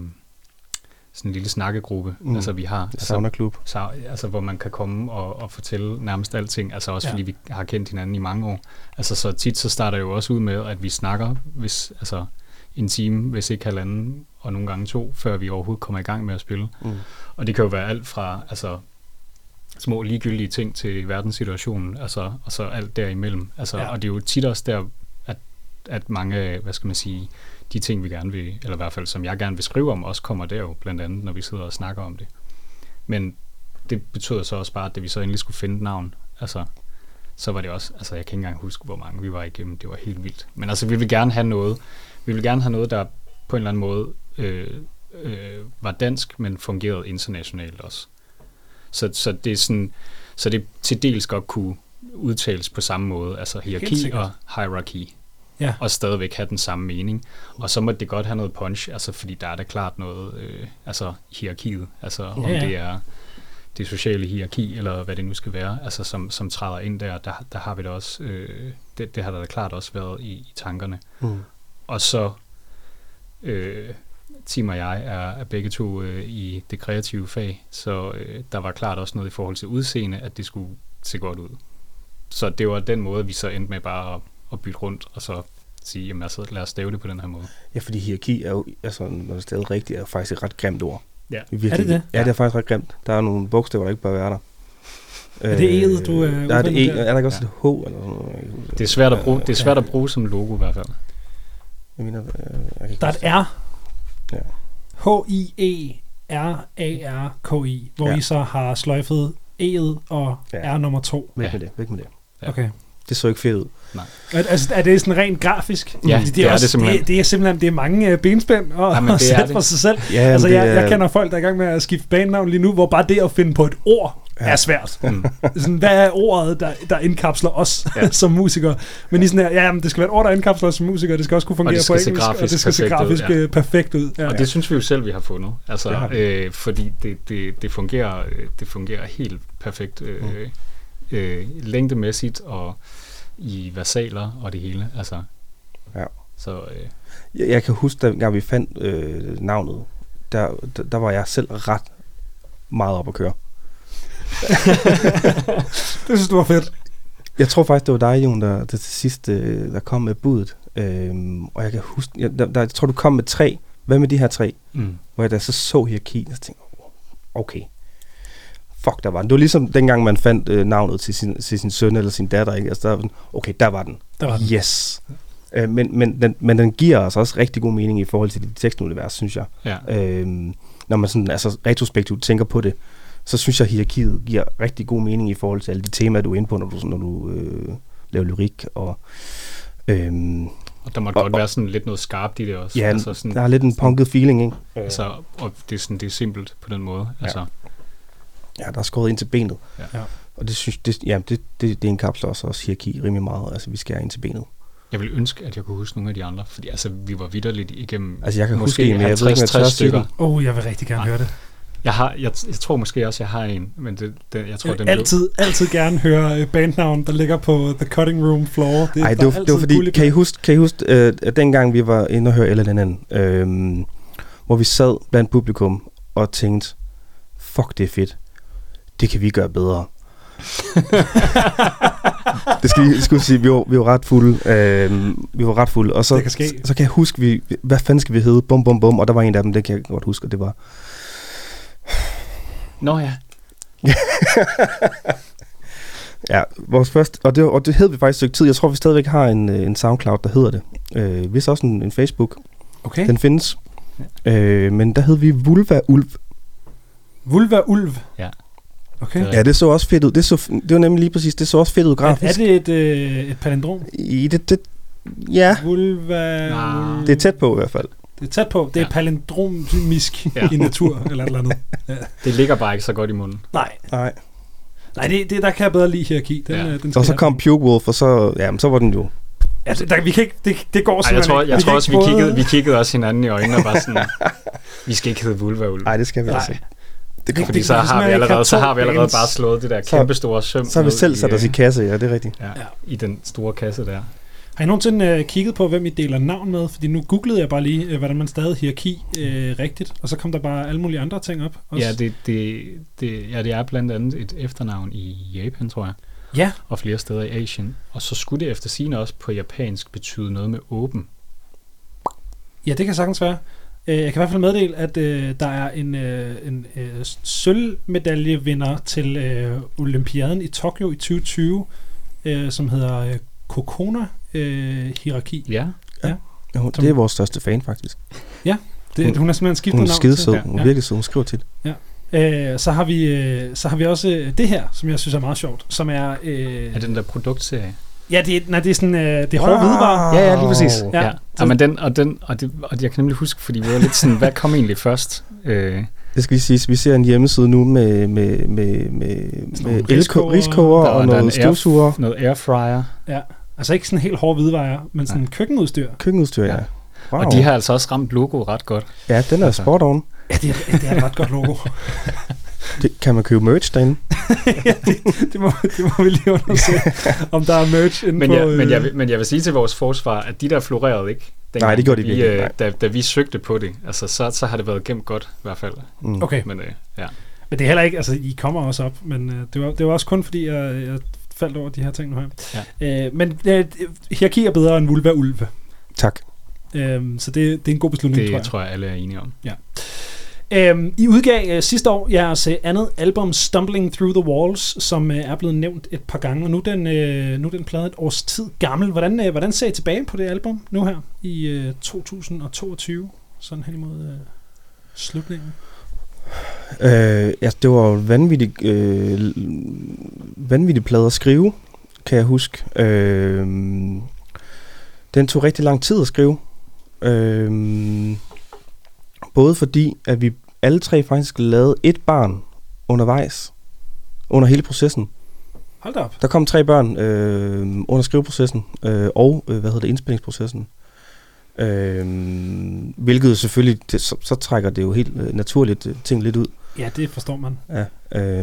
sådan en lille snakkegruppe, mm. altså vi har. Altså, saunaklub. Sa- altså, hvor man kan komme og, og fortælle nærmest alting, altså også ja. Fordi vi har kendt hinanden i mange år. Altså, så tit så starter jo også ud med, at vi snakker hvis, altså, en time, hvis ikke halvanden, og nogle gange to, før vi overhovedet kommer i gang med at spille. Mm. Og det kan jo være alt fra, altså, små ligegyldige ting til verdenssituationen, altså, og så alt derimellem. Altså, ja. Og det er jo tit også der, at, at mange, hvad skal man sige, de ting, vi gerne vil, eller i hvert fald, som jeg gerne vil skrive om, også kommer der jo, blandt andet, når vi sidder og snakker om det. Men det betød så også bare, at da vi så endelig skulle finde navn, altså, så var det også, altså, jeg kan ikke engang huske, hvor mange vi var igennem, det var helt vildt. Men altså, vi vil gerne have noget, vi vil gerne have noget, der på en eller anden måde øh, øh, var dansk, men fungerede internationalt også. Så, så det er sådan, så det til dels godt kunne udtales på samme måde, altså HIRAKI og HIRAKI. Ja. Og stadigvæk have den samme mening. Og så må det godt have noget punch, altså, fordi der er da klart noget, øh, altså hierarkiet, altså ja, om ja. det er det sociale HIRAKI, eller hvad det nu skal være, altså som, som træder ind der, der, der har vi det også, øh, det, det har der da klart også været i, i tankerne. Mm. Og så, øh, Tim og jeg er, er begge to øh, i det kreative fag, så øh, der var klart også noget i forhold til udseende, at det skulle se godt ud. Så det var den måde, vi så endte med bare at og bytte rundt, og så sige, jamen altså, lad os stave det på den her måde. Ja, fordi HIRAKI er jo, altså, når det stadig rigtigt, er faktisk et ret grimt ord. Ja. Virkelig. Er det det? Ja, det er faktisk ret grimt. Der er nogle bogstaver, der ikke bør være der. Er det E'et, du... Øh, der er det E, der? Er der ikke også ja. et H? Eller sådan noget? Det er svært at bruge, det er svært at bruge som logo, i hvert fald. Jeg mener, jeg kan der er et R. Ja. H I E R A R K I, hvor ja. I så har sløjfet E'et og ja. R nummer to. Væk med det, væk med det. Ja. Okay. Det så ikke fedt ud. Nej. Altså, er det sådan rent grafisk? Ja, det, det er, er også, det simpelthen. Det, det er simpelthen, det er mange benspænd og, jamen, og sæt for sig selv. Ja, altså, jeg, er... jeg kender folk, der er i gang med at skifte banenavn lige nu, hvor bare det at finde på et ord ja. er svært. Mm. Sådan, hvad er ordet, der, der indkapsler os ja. som musikere? Men lige sådan her, ja, jamen, det skal være et ord, der indkapsler os som musikere, det skal også kunne fungere på engelsk, og det skal se grafisk perfekt ud. Ja. Perfekt ud. Ja. Og det synes vi jo selv, vi har fundet. Altså, det har vi. Øh, fordi det, det, det, fungerer, det fungerer helt perfekt øh, mm. øh, længdemæssigt, og i versaler og det hele, altså. Ja. Så, øh. jeg, jeg kan huske, da vi fandt øh, navnet, der, der, der var jeg selv ret meget op at køre. Det synes du var fedt. Jeg tror faktisk, det var dig, Jon, der, der til sidst øh, der kom med budet. Øh, og jeg kan huske, jeg, der, der, jeg tror, du kom med tre. Hvad med de her tre? Mm. Hvor jeg da så så HIRAKI, og så tænkte, okay. Fuck, der var den. Det var ligesom dengang, man fandt øh, navnet til sin, til sin søn eller sin datter. Ikke? Altså, der var den. Okay, der var den. Der var den. Yes. Øh, men, men, den, men den giver altså også rigtig god mening i forhold til det tekstunivers, synes jeg. Ja. Øh, når man sådan, altså, retrospektivt tænker på det, så synes jeg, at HIRAKIet giver rigtig god mening i forhold til alle de temaer, du er inde på, når du, når du øh, lave lyrik. Og, øhm, og der måtte og, godt og, være sådan lidt noget skarpt i det også. Ja, altså sådan, der er lidt en punket feeling, ikke? Altså, og det er, sådan, det er simpelt på den måde. Ja, altså. Ja, der er skåret ind til benet. Ja. Og det synes det, ja, det, det, det indkapsler også, også hierarki rimelig meget. Altså, vi skærer ind til benet. Jeg ville ønske, at jeg kunne huske nogle af de andre, fordi altså, vi var vitterligt igennem... Altså, jeg kan huske en, men jeg ved ikke, hvad stykker. Åh, oh, jeg vil rigtig gerne Nej. høre det. Jeg, har, jeg, jeg tror måske også, jeg har en, men det, det, jeg tror, jeg den altid, altid gerne høre bandnavn, der ligger på The Cutting Room Floor. Det, Ej, det, var, det var fordi... Kan I huske, kan I huske øh, dengang vi var inde og høre eller den anden, øh, hvor vi sad blandt publikum og tænkte, fuck, det er fedt. Det kan vi gøre bedre. Det skulle jeg sige, vi var, vi var ret fulde. Øh, vi var ret fulde, og så kan så, så kan jeg huske, vi, hvad fanden skal vi hedde? Bum bum bum, og der var en af dem, det kan jeg godt huske, og det var Nå ja. Ja, vores første, og det, og det hed vi faktisk et stykke tid. Jeg tror, vi stadigvæk har en, en SoundCloud, der hedder det. Øh, vi har også en, en Facebook. Okay. Den findes. Ja. Øh, men der hed vi Vulva-Ulv. Vulva-Ulv? Ja. Okay. Ja, det så også fedt ud. Det, så, det var nemlig lige præcis, det så også fedt ud grafisk. Er, er det et, øh, et palindrom? I det, det, ja. Vulva... Nah. Det er tæt på i hvert fald. Det er tæt på. Det er ja. palindromisk ja. i natur, eller et eller andet. Ja. Det ligger bare ikke så godt i munden. Nej. Nej, Nej det, det, der kan jeg bedre lide hierarki. Den, ja. den og så kom Pukewolf, og så, jamen, så var den jo... Ja, det, der, vi kan ikke, det, det går simpelthen. Ej, jeg tror, jeg ikke. Jeg tror også, vi kiggede, vi kiggede også hinanden i øjnene og bare sådan... Vi skal ikke hedde Vulva-Ulv. Nej, det skal vi Nej. altså ikke. Det fordi det, så, det, så, har vi allerede, så har vi allerede bare slået det der kæmpe store søm. Så har vi selv sat os i kasse, ja, det er rigtigt. Ja, ja. I den store kasse der. Har I nogensinde øh, kigget på, hvem I deler navn med? Fordi nu googlede jeg bare lige, øh, hvordan man stavede hierarki øh, rigtigt, og så kom der bare alle mulige andre ting op også. Ja, det, det, det, ja, det er blandt andet et efternavn i Japan, tror jeg. Ja. Og flere steder i Asien. Og så skulle det eftersigende også på japansk betyde noget med åben. Ja, det kan sagtens være. Jeg kan i hvert fald meddele, at øh, der er en, øh, en øh, sølvmedaljevinder til øh, Olympiaden i Tokyo i tyve tyve, øh, som hedder øh, Kokona øh, Hiraki. Ja, ja. ja hun, som, det er vores største fan faktisk. Ja, det, hun, hun har simpelthen skiftet navn. Hun er skidesød, hun er virkelig sød, hun skriver til. Ja. Øh, så, har vi, øh, så har vi også det her, som jeg synes er meget sjovt, som er... Øh, er den der produktserie? Ja, det, nej, det er sådan, øh, det er hårde hvidevarer. Ja, ja, lige præcis. Ja. Ja. Ja, men den, og, den, og, det, og jeg kan nemlig huske, fordi vi var lidt sådan, hvad kom egentlig først? Øh. Det skal lige siges, vi ser en hjemmeside nu med, med, med, med, med riskoger og noget støvsuger. Air, noget airfryer. Ja, altså ikke sådan helt hårde hvidevarer, men sådan ja. køkkenudstyr. Køkkenudstyr, ja. ja. Wow. Og de har altså også ramt logo ret godt. Ja, den er altså. spot on. Ja, det er, det er et ret godt logo. Det, kan man købe merch derinde? Ja, det, det, må, det må vi lige undersøge, om der er merch inde men på... Jeg, men, jeg, men jeg vil sige til vores forsvar, at de der florerede ikke. Nej, det gjorde de virkelig. Øh, da, da vi søgte på det, altså, så, så har det været gemt godt i hvert fald. Mm. Okay. Men, øh, ja. men det er heller ikke... Altså, I kommer også op, men øh, det, var, det var også kun fordi, jeg, jeg faldt over de her ting nu her. Ja. Øh, men øh, hierarki er bedre end vulva-ulve. Tak. Øh, så det, det er en god beslutning, det, tror jeg. Det tror jeg, alle er enige om. Ja. Øhm, I udgav øh, sidste år jeres øh, andet album, Stumbling Through the Walls, som øh, er blevet nævnt et par gange, og nu er den, øh, nu den plade et års tid gammel. Hvordan, øh, hvordan ser I tilbage på det album nu her i øh, to tusind og toogtyve, sådan hen imod øh, slutningen? Øh, ja, det var jo vanvittigt, øh, vanvittigt plade at skrive, kan jeg huske. Øh, den tog rigtig lang tid at skrive. Øh, Både fordi, at vi alle tre faktisk lavede et barn undervejs, under hele processen. Hold da op. Der kom tre børn øh, under skriveprocessen øh, og øh, hvad hedder det, indspillingsprocessen. Øh, hvilket selvfølgelig, det, så, så trækker det jo helt øh, naturligt øh, ting lidt ud. Ja, det forstår man. Ja, øh,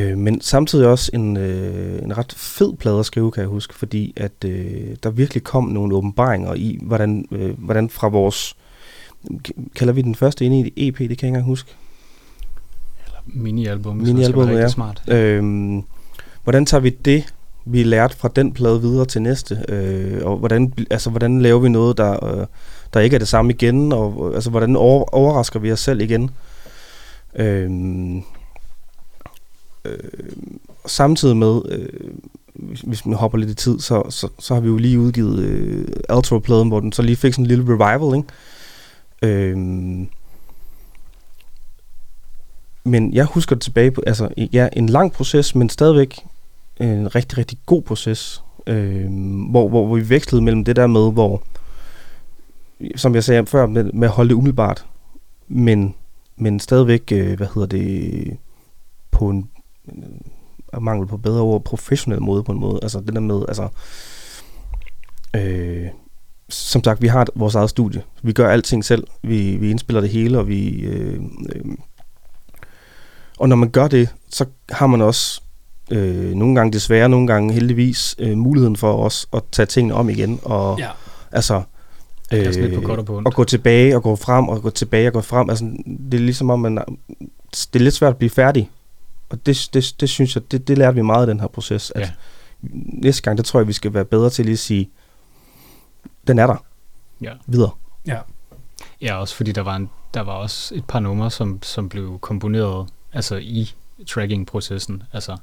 øh, men samtidig også en, øh, en ret fed plade at skrive, kan jeg huske, fordi at, øh, der virkelig kom nogle åbenbaringer i, hvordan, øh, hvordan fra vores... Kalder vi den første inde i E P, det kan jeg ikke engang huske. Eller mini-album, mini-album, så det var rigtig ja. smart. Øhm, hvordan tager vi det, vi lærte fra den plade videre til næste? Øh, og hvordan, altså, hvordan laver vi noget, der, øh, der ikke er det samme igen? Og, altså, hvordan over, overrasker vi os selv igen? Øhm, øh, samtidig med, øh, hvis man hopper lidt i tid, så, så, så har vi jo lige udgivet øh, Altro-pladen, hvor den så lige fik sådan en lille revival, ikke? Øhm. Men jeg husker tilbage på, altså ja, en lang proces, men stadigvæk en rigtig, rigtig god proces, øh, hvor, hvor, hvor vi vekslede mellem det der med, hvor, som jeg sagde før, med, med at holde det umiddelbart, men, men stadigvæk, øh, hvad hedder det, på en, øh, mangel på bedre ord, professionel måde på en måde, altså det der med, altså, øh, som sagt, vi har vores eget studie, vi gør alting selv, vi, vi indspiller det hele, og vi, øh, øh, og når man gør det, så har man også, Øh, nogle gange desværre, nogle gange heldigvis øh, muligheden for os at tage tingene om igen og ja. altså øh, og, og gå tilbage og gå frem og gå tilbage og gå frem, altså det er ligesom om man, det er lidt svært at blive færdig, og det, det, det synes jeg det, det lærte vi meget i den her proces, at ja. næste gang, der tror jeg vi skal være bedre til lige at sige, den er der ja. videre ja. ja, også fordi der var, en, der var også et par numre som, som blev komponeret altså i tracking-processen, altså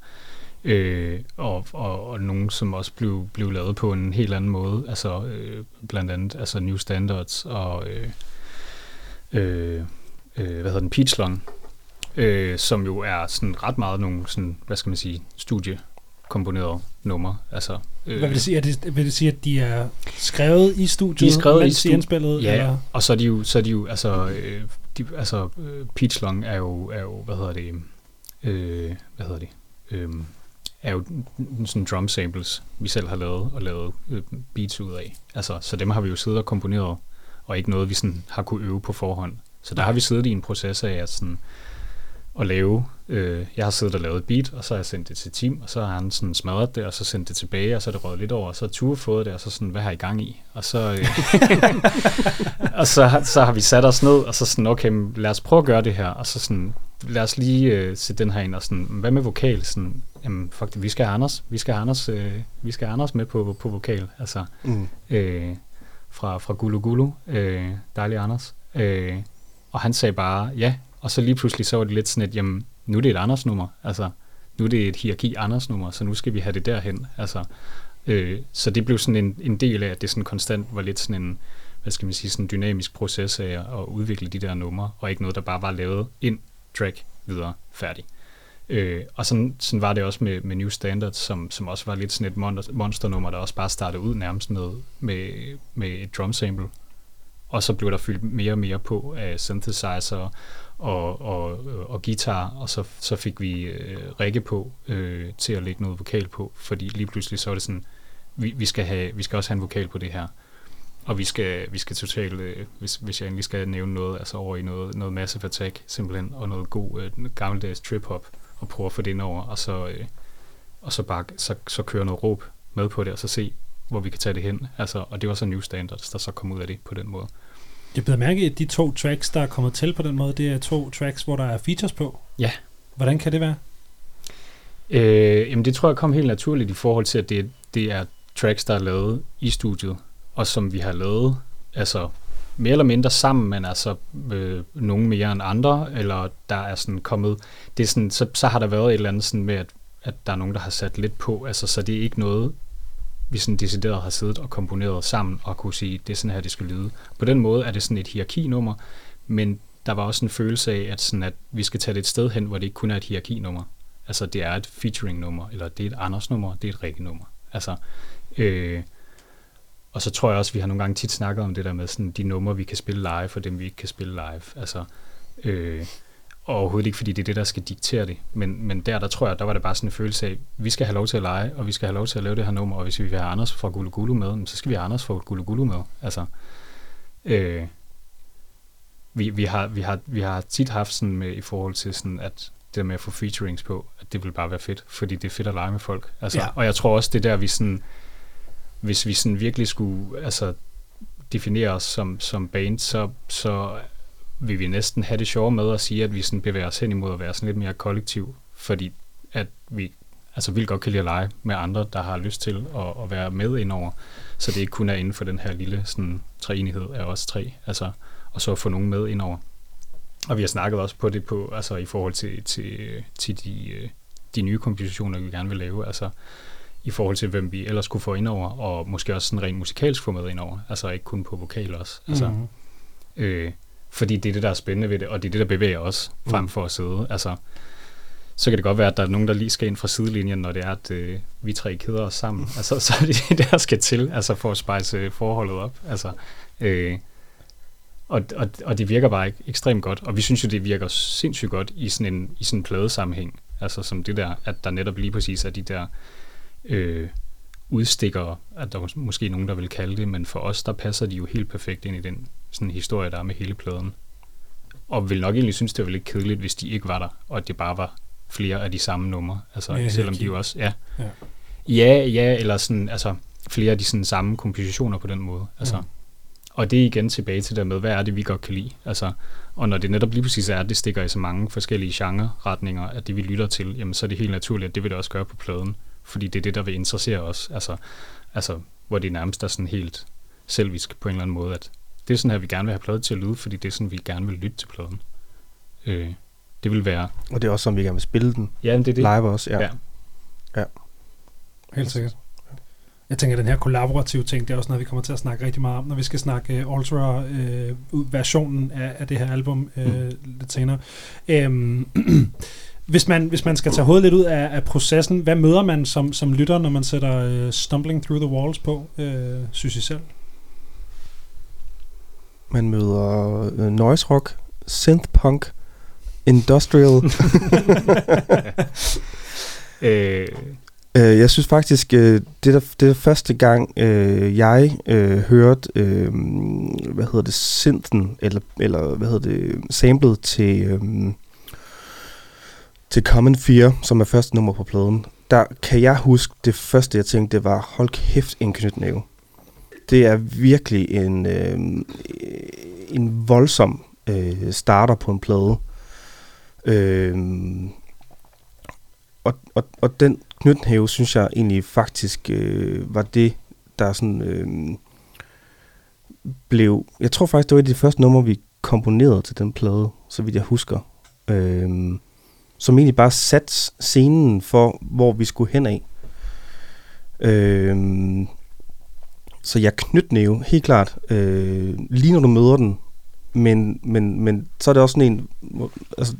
øh, og, og, og nogen, som også blev, blev lavet på en helt anden måde, altså øh, blandt andet altså New Standards og øh, øh, hvad hedder den, Peach Long, øh, som jo er sådan ret meget nogle sådan, hvad skal man sige, studiekomponerede numre, altså øh, hvad vil det sige, er det, vil det sige, at de er skrevet i studiet, de er skrevet i studiet, indspillet, ja, eller? Og så er de jo, så er de jo altså, øh, de, altså Peach Long er jo, er jo, hvad hedder det, Øh, hvad hedder det, øh, er jo sådan drum samples, vi selv har lavet og lavet øh, beats ud af. Altså, så dem har vi jo siddet og komponeret, og ikke noget, vi sådan har kunne øve på forhånd. Så der har vi siddet i en proces af at, sådan, at lave, øh, jeg har siddet og lavet et beat, og så har jeg sendt det til Tim, og så har han sådan smadret det, og så sendt det tilbage, og så er det røget lidt over, og så har Ture fået det, og så sådan, hvad har I gang i? Og så, øh, og så, så har vi sat os ned, og så sådan, okay, lad os prøve at gøre det her, og så sådan, lad os lige øh, sætte den her ind, og sådan, hvad med vokal? Sådan, jamen, fuck det, vi skal have Anders, vi skal have Anders, øh, vi skal have Anders med på, på vokal, altså, mm. øh, fra, fra Gulu Gulu, øh, dejlig Anders, øh, og han sagde bare, ja, og så lige pludselig, så var det lidt sådan et, jamen, nu er det et Anders-nummer, altså, nu er det et HIRAKI Anders-nummer, så nu skal vi have det derhen, altså, øh, så det blev sådan en, en del af, at det sådan konstant var lidt sådan en, hvad skal man sige, sådan en dynamisk proces af at, at udvikle de der numre, og ikke noget, der bare var lavet ind, track, videre, færdig. Øh, og sådan, sådan var det også med, med New Standards, som, som også var lidt sådan et monster, monsternummer, der også bare startede ud nærmest med, med, med et drum sample. Og så blev der fyldt mere og mere på af synthesizer og, og, og, og guitar, og så, så fik vi øh, Rikke på øh, til at lægge noget vokal på, fordi lige pludselig så var det sådan, vi, vi, skal, have, vi skal også have en vokal på det her. Og vi skal, vi skal totalt, øh, hvis, hvis jeg egentlig skal nævne noget, altså over i noget, noget Massive Attack, simpelthen, og noget god øh, gammeldags trip-hop, og prøve at få det ind over, og så, øh, og så, bare, så, så køre noget råb med på det, og så se, hvor vi kan tage det hen. Altså, og det var så New Standards, der så kom ud af det på den måde. Jeg beder mærke, at de to tracks, der er kommet til på den måde, det er to tracks, hvor der er features på. Ja. Hvordan kan det være? Øh, jamen det tror jeg kom helt naturligt i forhold til, at det, det er tracks, der er lavet i studiet, og som vi har lavet, altså mere eller mindre sammen, men altså øh, nogen mere end andre, eller der er sådan kommet, det er sådan, så, så har der været et eller andet sådan med, at, at der er nogen, der har sat lidt på, altså så det er ikke noget, vi sådan decideret har siddet og komponeret sammen, og kunne sige, det er sådan her, det skal lyde. På den måde er det sådan et hierarkinummer, men der var også en følelse af, at, sådan, at vi skal tage det et sted hen, hvor det ikke kun er et hierarkinummer, altså det er et featuring-nummer, eller det er et Anders-nummer, det er et Rikke-nummer, altså øh, og så tror jeg også, vi har nogle gange tit snakket om det der med sådan, de numre, vi kan spille live, og dem, vi ikke kan spille live. Altså, øh, overhovedet ikke, fordi det er det, der skal diktere det. Men, men der, der tror jeg, der var det bare sådan en følelse af, vi skal have lov til at lege, og vi skal have lov til at lave det her nummer, og hvis vi vil have Anders fra Gulu Gulu med, så skal vi have Anders fra Gulu Gulu med. Altså, øh, vi, vi, har, vi, har, vi har tit haft sådan med i forhold til, sådan, at det der med at få featurings på, at det vil bare være fedt, fordi det er fedt at lege med folk. Altså, ja. Og jeg tror også, det der, vi sådan... Hvis vi sådan virkelig skulle altså, definere os som, som band, så, så vil vi næsten have det sjove med at sige, at vi sådan bevæger os hen imod at være sådan lidt mere kollektiv, fordi at vi altså, vildt godt kan lide at lege med andre, der har lyst til at, at være med indover, så det ikke kun er inden for den her lille sådan, treenighed af os tre, altså, og så at få nogen med indover. Og vi har snakket også på det på, altså i forhold til, til, til de, de nye kompositioner, vi gerne vil lave, altså i forhold til, hvem vi ellers kunne få indover, og måske også sådan rent musikalsk få med indover, altså ikke kun på vokal også. Altså, mm-hmm. øh, fordi det er det, der er spændende ved det, og det er det, der bevæger os, frem for at sidde. Altså, så kan det godt være, at der er nogen, der lige skal ind fra sidelinjen, når det er, at øh, vi tre keder os sammen. Altså, så er det det, der skal til, altså for at spejse forholdet op. Altså, øh, og, og, og det virker bare ekstremt godt, og vi synes jo, det virker sindssygt godt i sådan en, i sådan en pladesammenhæng, altså som det der, at der netop lige præcis er de der øh, udstikkere, at der er måske nogen, der vil kalde det, men for os, der passer de jo helt perfekt ind i den sådan historie, der er med hele pladen. Og vil nok egentlig synes, det var lidt kedeligt, hvis de ikke var der, og det bare var flere af de samme numre, altså ja, selvom de jo også, ja. ja, ja, ja, eller sådan, altså flere af de sådan samme kompositioner på den måde, altså. Mm. Og det er igen tilbage til der med, hvad er det, vi godt kan lide, altså. Og når det netop lige præcis er, at det stikker i så mange forskellige genre-retninger, at det vi lytter til, jamen så er det helt naturligt, at det vil det også gøre på pladen, fordi det er det, der vil interessere os, altså, altså hvor det nærmest er sådan helt selvisk på en eller anden måde, at det er sådan her, vi gerne vil have pladen til at lyde, fordi det er sådan, vi gerne vil lytte til pladen. Øh, det vil være... Og det er også sådan, vi gerne vil spille den. Ja, det er det. Live også, ja. ja. ja. Helt sikkert. Jeg tænker, den her kollaborative ting, det er også noget, vi kommer til at snakke rigtig meget om, når vi skal snakke uh, Ultra-versionen uh, af, af det her album uh, mm. lidt senere. Um, Hvis man, hvis man skal tage hovedet lidt ud af, af processen, hvad møder man som, som lytter, når man sætter uh, Stumbling Through the Walls på, uh, synes I selv? Man møder uh, noise rock, synthpunk, industrial. øh. Uh, jeg synes faktisk, uh, det, der, det der første gang, uh, jeg uh, hørte, uh, hvad hedder det, synthen, eller, eller hvad hedder det, samplet til... Um, til Common fire, som er første nummer på pladen, der kan jeg huske, det første jeg tænkte, det var, hold kæft, en knytnæve. Det er virkelig en, øh, en voldsom øh, starter på en plade. Øh, og, og, og den knytnæve, synes jeg egentlig faktisk, øh, var det, der sådan øh, blev... Jeg tror faktisk, det var et af de første numre, vi komponerede til den plade, så vidt jeg husker. Øh, som egentlig bare satte scenen for, hvor vi skulle hen af. Øhm, så jeg knytnæve, helt klart, øh, lige når du møder den, men, men, men så er det også sådan en, hvor, altså,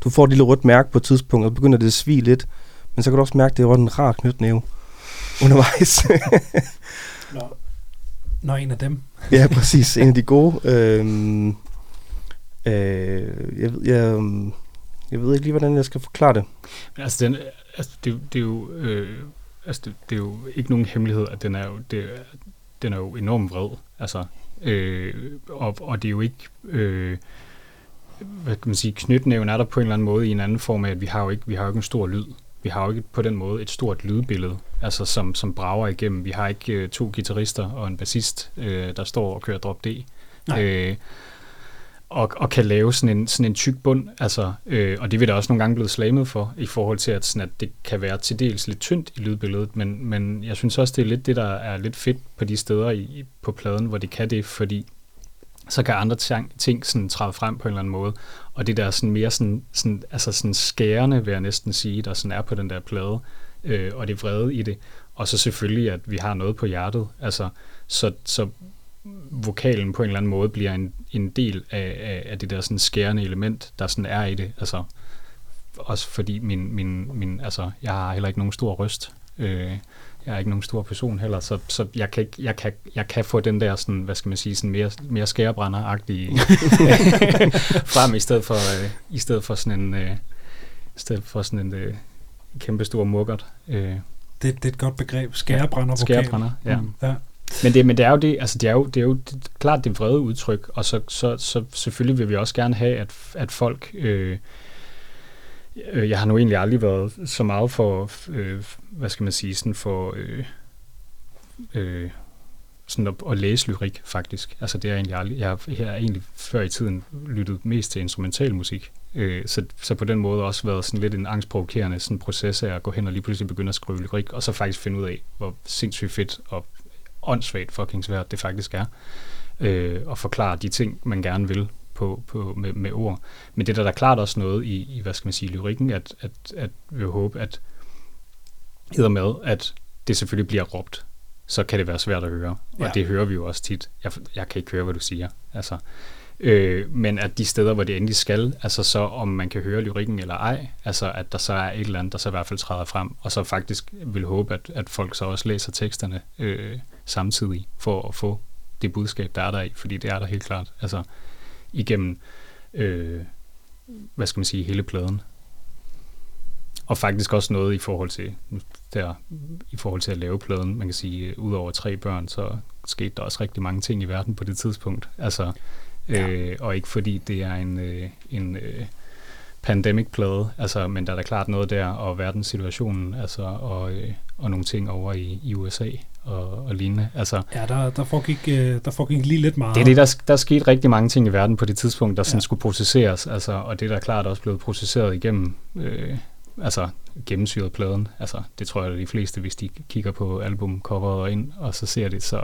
du får et lille rødt mærke på et tidspunkt, og begynder det at svige lidt, men så kan du også mærke, at det er en rar knytnæve undervejs. Når, når en af dem. Ja, præcis, en af de gode. Øhm, øh, jeg ved, jeg... Jeg ved ikke lige, hvordan jeg skal forklare det. Men altså, den, altså det, det er jo, øh, altså det, det er jo ikke nogen hemmelighed, at den er jo, det, den er jo enormt vred. Altså, øh, og, og det er jo ikke, øh, hvad kan man sige, knytnæven er der på en eller anden måde i en anden form af, at vi har jo ikke, vi har jo ikke en stor lyd. Vi har jo ikke på den måde et stort lydbillede, altså som, som brager igennem. Vi har ikke øh, to guitarister og en bassist, øh, der står og kører drop D. Nej. Øh, Og, og kan lave sådan en, sådan en tyk bund, altså, øh, og det vil der også nogle gange blevet slammet for, i forhold til, at, sådan, at det kan være til dels lidt tyndt i lydbilledet, men, men jeg synes også, det er lidt det, der er lidt fedt på de steder i, på pladen, hvor det kan det, fordi så kan andre ting, ting sådan træde frem på en eller anden måde, og det der sådan mere sådan, sådan, altså sådan skærende, vil jeg næsten sige, der sådan er på den der plade, øh, og det vrede i det, og så selvfølgelig, at vi har noget på hjertet, altså, så... så vokalen på en eller anden måde bliver en, en del af, af, af det der sådan skærende element, der sådan er i det. Altså, også fordi min, min, min, altså, jeg har heller ikke nogen stor røst. Øh, jeg er ikke nogen stor person heller, så, så jeg, kan ikke, jeg, kan, jeg kan få den der, sådan, hvad skal man sige, sådan mere, mere skærebrænder-agtige frem, i stedet for, øh, i stedet for sådan en, øh, i stedet for sådan en øh, kæmpe stor mukkert. Øh. Det, det er et godt begreb, skærebrænder-vokal. Skærebrænder, ja. Mm, ja. Men det, men det er jo det, altså det er jo, det er jo det er klart det vrede udtryk, og så, så, så selvfølgelig vil vi også gerne have, at, at folk, øh, øh, jeg har nu egentlig aldrig været så meget for, øh, hvad skal man sige, sådan for, øh, øh, sådan at, at læse lyrik faktisk, altså det er egentlig aldrig, jeg har, jeg har egentlig før i tiden lyttet mest til instrumental musik, øh, så, så på den måde også været sådan lidt en angstprovokerende sådan proces af at gå hen og lige pludselig begynde at skrive lyrik, og så faktisk finde ud af, hvor sindssygt fedt og åndssvagt fucking svært det faktisk er, øh, og forklare de ting, man gerne vil på, på, med, med ord. Men det der er klart også noget i, i, hvad skal man sige, lyrikken, at, at, at vi håber, at hedder med, at det selvfølgelig bliver råbt, så kan det være svært at høre, og ja. Det hører vi jo også tit. Jeg, jeg kan ikke høre, hvad du siger. Altså, Øh, men at de steder, hvor det endelig skal, altså så om man kan høre lyrikken eller ej, altså at der så er et eller andet, der så i hvert fald træder frem, og så faktisk vil håbe, at, at folk så også læser teksterne øh, samtidig for at få det budskab, der er der i, fordi det er der helt klart, altså igennem, øh, hvad skal man sige, hele pladen. Og faktisk også noget i forhold til der, i forhold til at lave pladen. Man kan sige, at ud over tre børn, så skete der også rigtig mange ting i verden på det tidspunkt. Altså, ja. øh, og ikke fordi det er en, øh, en øh, pandemic-plade, altså, men der er da klart noget der, og verdenssituationen, altså, og, øh, og nogle ting over i, i U S A og, og lignende. Altså, ja, der, der, foregik, der foregik lige lidt meget. Det er det, der, der skete rigtig mange ting i verden på det tidspunkt, der sådan ja. skulle processeres, altså, og det der er klart også blevet processeret igennem... Øh, altså gennemsyret pladen, altså det tror jeg at de fleste, hvis de kigger på albumcoveret og ind, og så ser det, så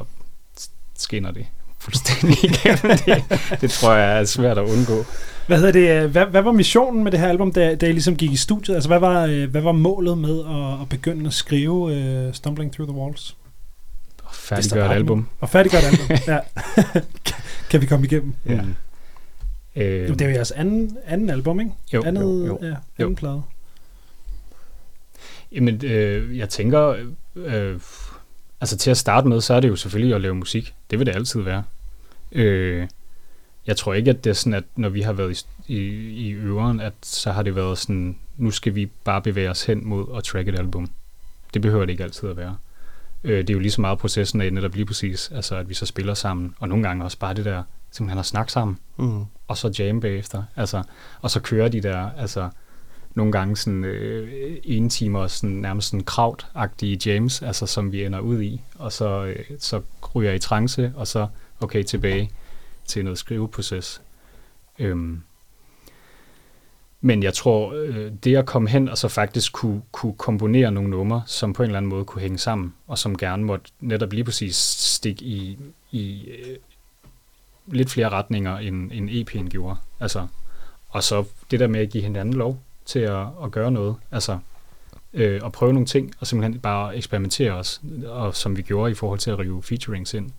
skinner det fuldstændig igennem. det, det tror jeg er svært at undgå. Hvad hedder det? Hvad, hvad var missionen med det her album, da, da I ligesom gik i studiet? Altså hvad var, hvad var målet med at, at begynde at skrive uh, Stumbling Through the Walls? Og færdiggøre et album. Og færdiggøre et album, ja. Kan vi komme igennem? Ja. Mm. Øh, det er jo jeres anden, anden album, ikke? Jo, andet, jo, jo. Ja, anden jo. Plade. Jamen, øh, jeg tænker, øh, altså til at starte med, så er det jo selvfølgelig at lave musik. Det vil det altid være. Øh, jeg tror ikke, at det er sådan, at når vi har været i, i, i øveren, at så har det været sådan, nu skal vi bare bevæge os hen mod at track et album. Det behøver det ikke altid at være. Øh, det er jo lige så meget processen af netop lige præcis, altså at vi så spiller sammen, og nogle gange også bare det der, simpelthen at snakke sammen, mm. og så jam bagefter, altså, og så kører de der, altså... Nogle gange sådan øh, en time og sådan, nærmest sådan kraut-agtige jams, altså som vi ender ud i, og så, øh, så ryger jeg i trance, og så okay, tilbage til noget skriveproces. Øhm. Men jeg tror, øh, det at komme hen og så faktisk kunne, kunne komponere nogle numre, som på en eller anden måde kunne hænge sammen, og som gerne måtte netop lige præcis stikke i, i øh, lidt flere retninger, end, end E P'en gjorde. Altså, og så det der med at give hinanden lov, til at, at gøre noget, altså øh, at prøve nogle ting, og simpelthen bare eksperimentere os, og som vi gjorde i forhold til at rive featurings ind,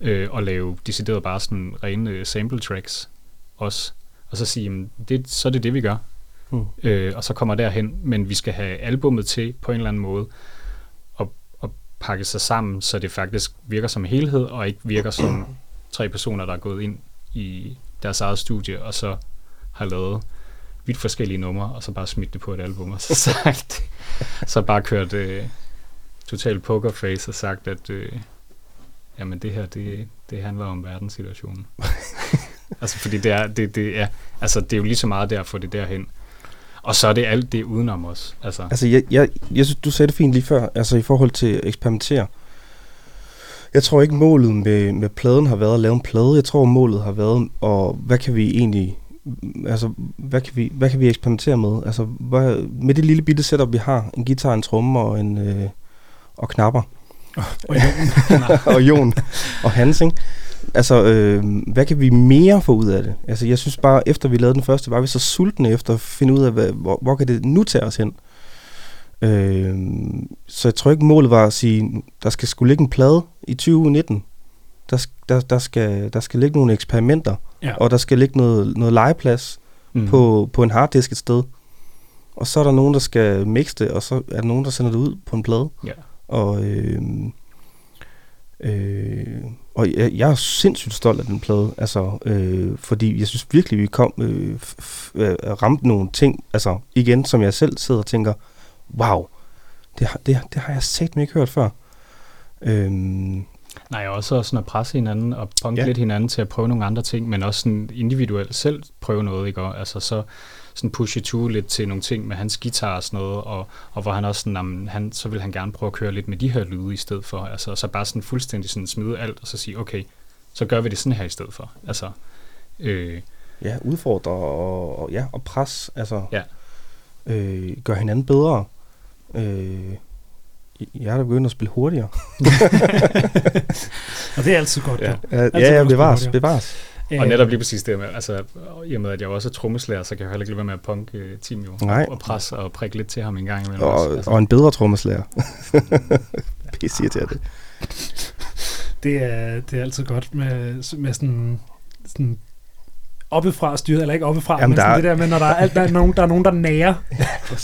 øh, og lave decideret bare sådan rene sample tracks også, og så sige, jamen, det, så er det det, vi gør, mm. øh, og så kommer derhen, men vi skal have albummet til på en eller anden måde, og, og pakke sig sammen, så det faktisk virker som helhed, og ikke virker som tre personer, der er gået ind i deres eget studie, og så har lavet vidt forskellige numre, og så bare smidt det på et album, og så sagt, så bare kørt øh, total pokerface og sagt, at øh, jamen det her, det, det handler om verdenssituationen. Altså, fordi det er, det, det er, altså, det er jo lige så meget der at få det derhen. Og så er det alt det udenom os. Altså, altså jeg, jeg, jeg synes, du sagde det fint lige før, altså i forhold til at eksperimentere. Jeg tror ikke, målet med, med pladen har været at lave en plade. Jeg tror, målet har været, og hvad kan vi egentlig... altså, hvad kan vi, hvad kan vi eksperimentere med? Altså, hvad, med det lille bitte setup, vi har, en guitar, en tromme og en øh, og knapper. Oh, og Jon. og Jon. Og Hans, ikke? Altså, øh, hvad kan vi mere få ud af det? Altså, jeg synes bare, efter vi lavede den første, var vi så sultne efter at finde ud af, hvad, hvor, hvor kan det nu tage os hen? Øh, så jeg tror ikke, målet var at sige, der skal sgu ligge en plade i tyve nitten. Der, der, der, skal, der skal ligge nogle eksperimenter, ja. Og der skal ligge noget, noget legeplads mm. på, på en harddisk et sted. Og så er der nogen, der skal mixe det, og så er der nogen, der sender det ud på en plade. Ja. Og, øh, øh, og jeg, jeg er sindssygt stolt af den plade, altså, øh, fordi jeg synes virkelig, vi kom øh, f- f- ramte nogle ting, altså igen, som jeg selv sidder og tænker, wow, det har, det, det har jeg satme ikke hørt før. Øh, Nej, også sådan at presse hinanden og punke ja. lidt hinanden til at prøve nogle andre ting, men også sådan individuelt selv prøve noget, ikke? Og altså så sådan pushe to lidt til nogle ting med hans guitar og sådan noget, og, og hvor han også sådan, jamen, han, så vil han gerne prøve at køre lidt med de her lyde i stedet for, altså så bare sådan fuldstændig sådan smide alt og så sige, okay, så gør vi det sådan her i stedet for, altså. Øh, ja, udfordre og, og, ja, og pres, altså ja. øh, gør hinanden bedre. Øh. Jeg er da begyndt at spille hurtigere. Og det er altid godt. Ja, ja, altid ja, ja bevares, bevares. Og netop lige præcis det med, altså i og med, at jeg også er trommeslager, så kan jeg heller ikke lade være med at punke Tim jo, og presse og prikke lidt til ham en gang imellem. Og, også, altså. Og en bedre trommeslager. Pisse irriterer det. Det er, det er altid godt med, med sådan, sådan oppefra styret, eller ikke oppefra, men der... det der med, når der er, alt, der, er nogen, der er nogen, der nærer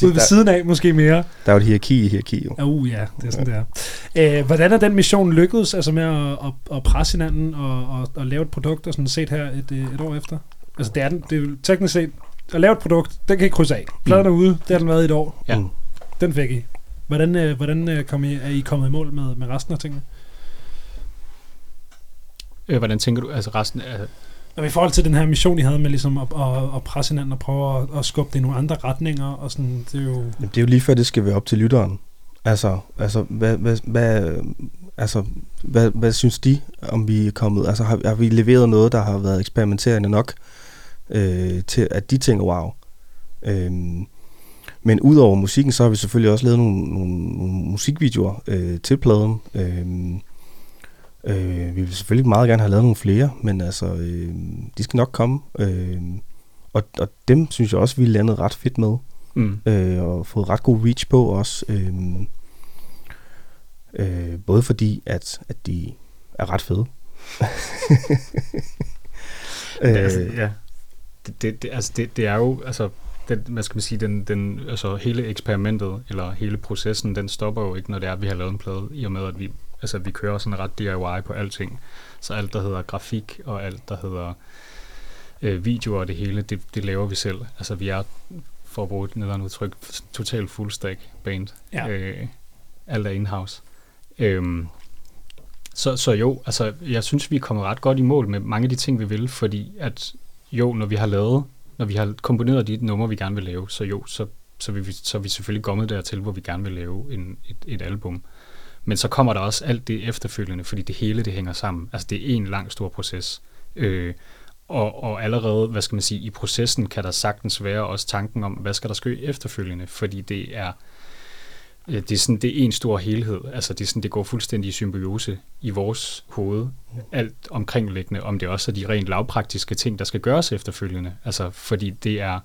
ude ved siden af, måske mere. Der er jo et hierarki i hierarki, jo. Uh, ja, det er sådan, ja. Det er. Æh, hvordan er den mission lykkedes, altså med at, at, at presse hinanden og, og, og lave et produkt, og sådan set her et, et år efter? Altså, det er den, det er jo teknisk set, at lave et produkt, den kan I krydse af. Pladen er ude, det har den været i et år. Ja. Den fik I. Hvordan, hvordan kom I, er I kommet i mål med, med resten af tingene? Øh, hvordan tænker du, altså resten af... I forhold til den her mission, I havde med ligesom at, at, at presse hinanden og prøve at, at skubbe det i nogle andre retninger, og sådan, det er jo... Jamen, det er jo lige før, det skal være op til lytteren. Altså, altså, hvad, hvad, hvad, altså, hvad, hvad synes de, om vi er kommet... Altså, har, har vi leveret noget, der har været eksperimenterende nok, øh, til at de tænker, wow. Øh, men udover musikken, så har vi selvfølgelig også lavet nogle, nogle, nogle musikvideoer øh, til pladen. Øh, Øh, vi vil selvfølgelig meget gerne have lavet nogle flere, men altså, øh, de skal nok komme. Øh, og, og dem synes jeg også, vi landede ret fedt med. Mm. Øh, og fået ret god reach på også. Øh, øh, både fordi, at, at de er ret fede. øh, det, altså, ja. Det, det, det, altså, det, det er jo, altså, det, man skal sige, den, den, altså, hele eksperimentet, eller hele processen, den stopper jo ikke, når det er, at vi har lavet en plade, i og med, at vi Altså, vi kører sådan ret D I Y på alting. Så alt, der hedder grafik, og alt, der hedder øh, videoer og det hele, det, det laver vi selv. Altså, vi er, for at bruge et eller andet udtryk, totalt fullstack band. Ja. Øh, alt er in-house. Øhm, så, så jo, altså, jeg synes, vi er kommet ret godt i mål med mange af de ting, vi vil, fordi at jo, når vi har lavet, når vi har komponeret de numre, vi gerne vil lave, så jo, så, så, vi, så er vi selvfølgelig kommet dertil, hvor vi gerne vil lave en, et, et album. Men så kommer der også alt det efterfølgende, fordi det hele, det hænger sammen. Altså, det er en lang stor proces. Øh, og, og allerede, hvad skal man sige, i processen kan der sagtens være også tanken om, hvad skal der ske efterfølgende? Fordi det er, det er sådan, det er en stor helhed. Altså, det er sådan, det går fuldstændig i symbiose i vores hoved. Alt omkringliggende, om det også er de rent lavpraktiske ting, der skal gøres efterfølgende. Altså, fordi det er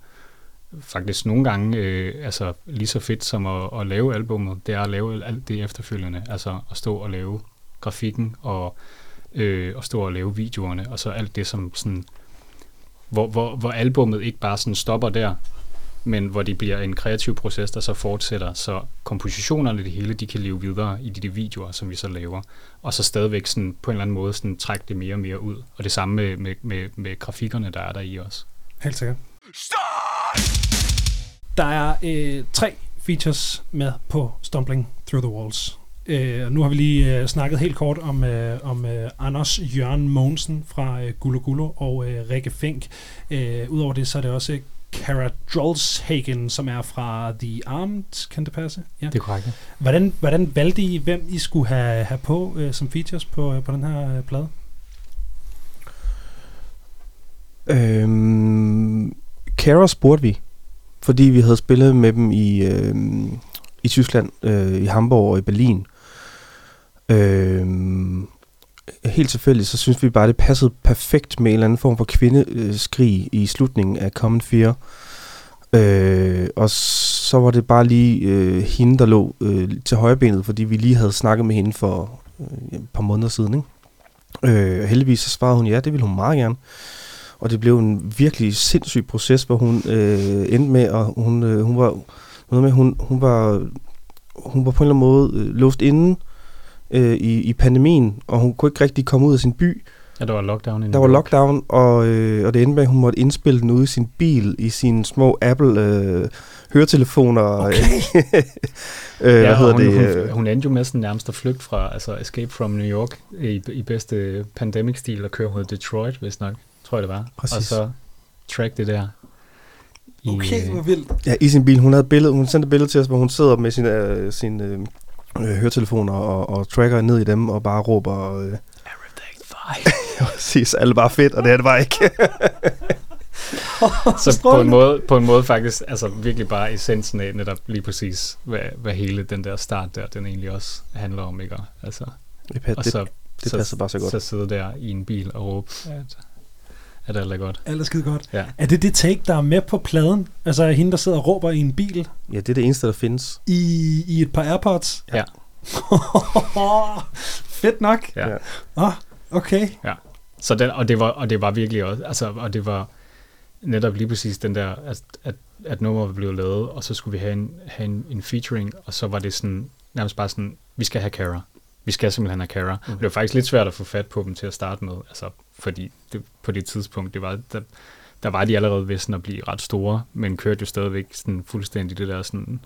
faktisk nogle gange øh, altså lige så fedt som at, at lave albumet, det er at lave alt det efterfølgende, altså at stå og lave grafikken og øh, at stå og lave videoerne og så alt det som sådan hvor, hvor, hvor albumet ikke bare sådan stopper der, men hvor det bliver en kreativ proces, der så fortsætter, så kompositionerne, det hele, de kan leve videre i de, de videoer, som vi så laver, og så stadigvæk sådan på en eller anden måde sådan trække det mere og mere ud, og det samme med, med, med, med grafikkerne, der er der i os. Helt sikkert. Der er øh, tre features med på Stumbling Through the Walls. Øh, nu har vi lige øh, snakket helt kort om, øh, om øh, Anders Jørgen Monsen fra øh, Gulu Gulu og øh, Rikke Fink. Øh, Udover det, så er det også Cara Drolshagen, som er fra The Armed. Kan det passe? Ja. Det er korrekt. Hvordan, hvordan valgte I, hvem I skulle have, have på øh, som features på, øh, på den her øh, plade? Øhm, Cara spurgte vi, fordi vi havde spillet med dem i, øh, i Tyskland, øh, i Hamburg og i Berlin. Øh, helt tilfældigt, så synes vi bare, det passede perfekt med en eller anden form for kvindeskrig i slutningen af Common fire. Øh, og så var det bare lige øh, hende, der lå øh, til højrebenet, fordi vi lige havde snakket med hende for øh, et par måneder siden, ikke? Øh, heldigvis så svarede hun ja, det ville hun meget gerne. Og det blev en virkelig sindssyg proces, hvor hun øh, endte med, og hun, øh, hun var noget med, hun, hun var hun var på en eller anden måde øh, låst inde øh, i, i pandemien, og hun kunne ikke rigtig komme ud af sin by. Ja, der var lockdown. Der var lockdown, og, øh, og det endte med, at hun måtte indspille den ude i sin bil, i sine små Apple øh, høretelefoner. Okay. øh, ja, hvad hedder hun, det? Hun, hun endte jo med sådan nærmest at flygte fra, altså Escape from New York, i, i bedste pandemic-stil, og køre mod Detroit, hvis nok. Tror jeg, det var. Præcis. Og så track det der. I, okay, hvor vildt. Ja, i sin bil. Hun havde billede, hun sendte et billede til os, hvor hun sidder med sine, øh, sine øh, høretelefoner og, og tracker ned i dem og bare råber... Øh, Everything's fine. Præcis, alt bare fedt, og det er det bare ikke. Så på en, måde, på en måde faktisk, altså virkelig bare essensen af netop lige præcis, hvad, hvad hele den der start der, den egentlig også handler om, ikke? Altså, det, og så, det, det passer så, bare så godt. Så sidder der i en bil og råber... At, er det alt er godt. Alt er skide godt. Ja. Er det det take, der er med på pladen? Altså hende, der sidder og råber i en bil? Ja, det er det eneste, der findes. I, i et par AirPods? Ja. Fedt nok. Ja. Ah, okay. Ja. Så den, og, det var, og det var virkelig også, altså, og det var, netop lige præcis den der, at, at, at nummeret blev lavet, og så skulle vi have en, have en, en featuring, og så var det sådan, nærmest bare sådan, vi skal have Cara. Vi skal simpelthen have Cara. Mm. Det var faktisk lidt svært at få fat på dem til at starte med, altså, fordi det, på det tidspunkt, det var, der, der var de allerede ved sådan at blive ret store, men kørte jo stadigvæk sådan fuldstændig det der sådan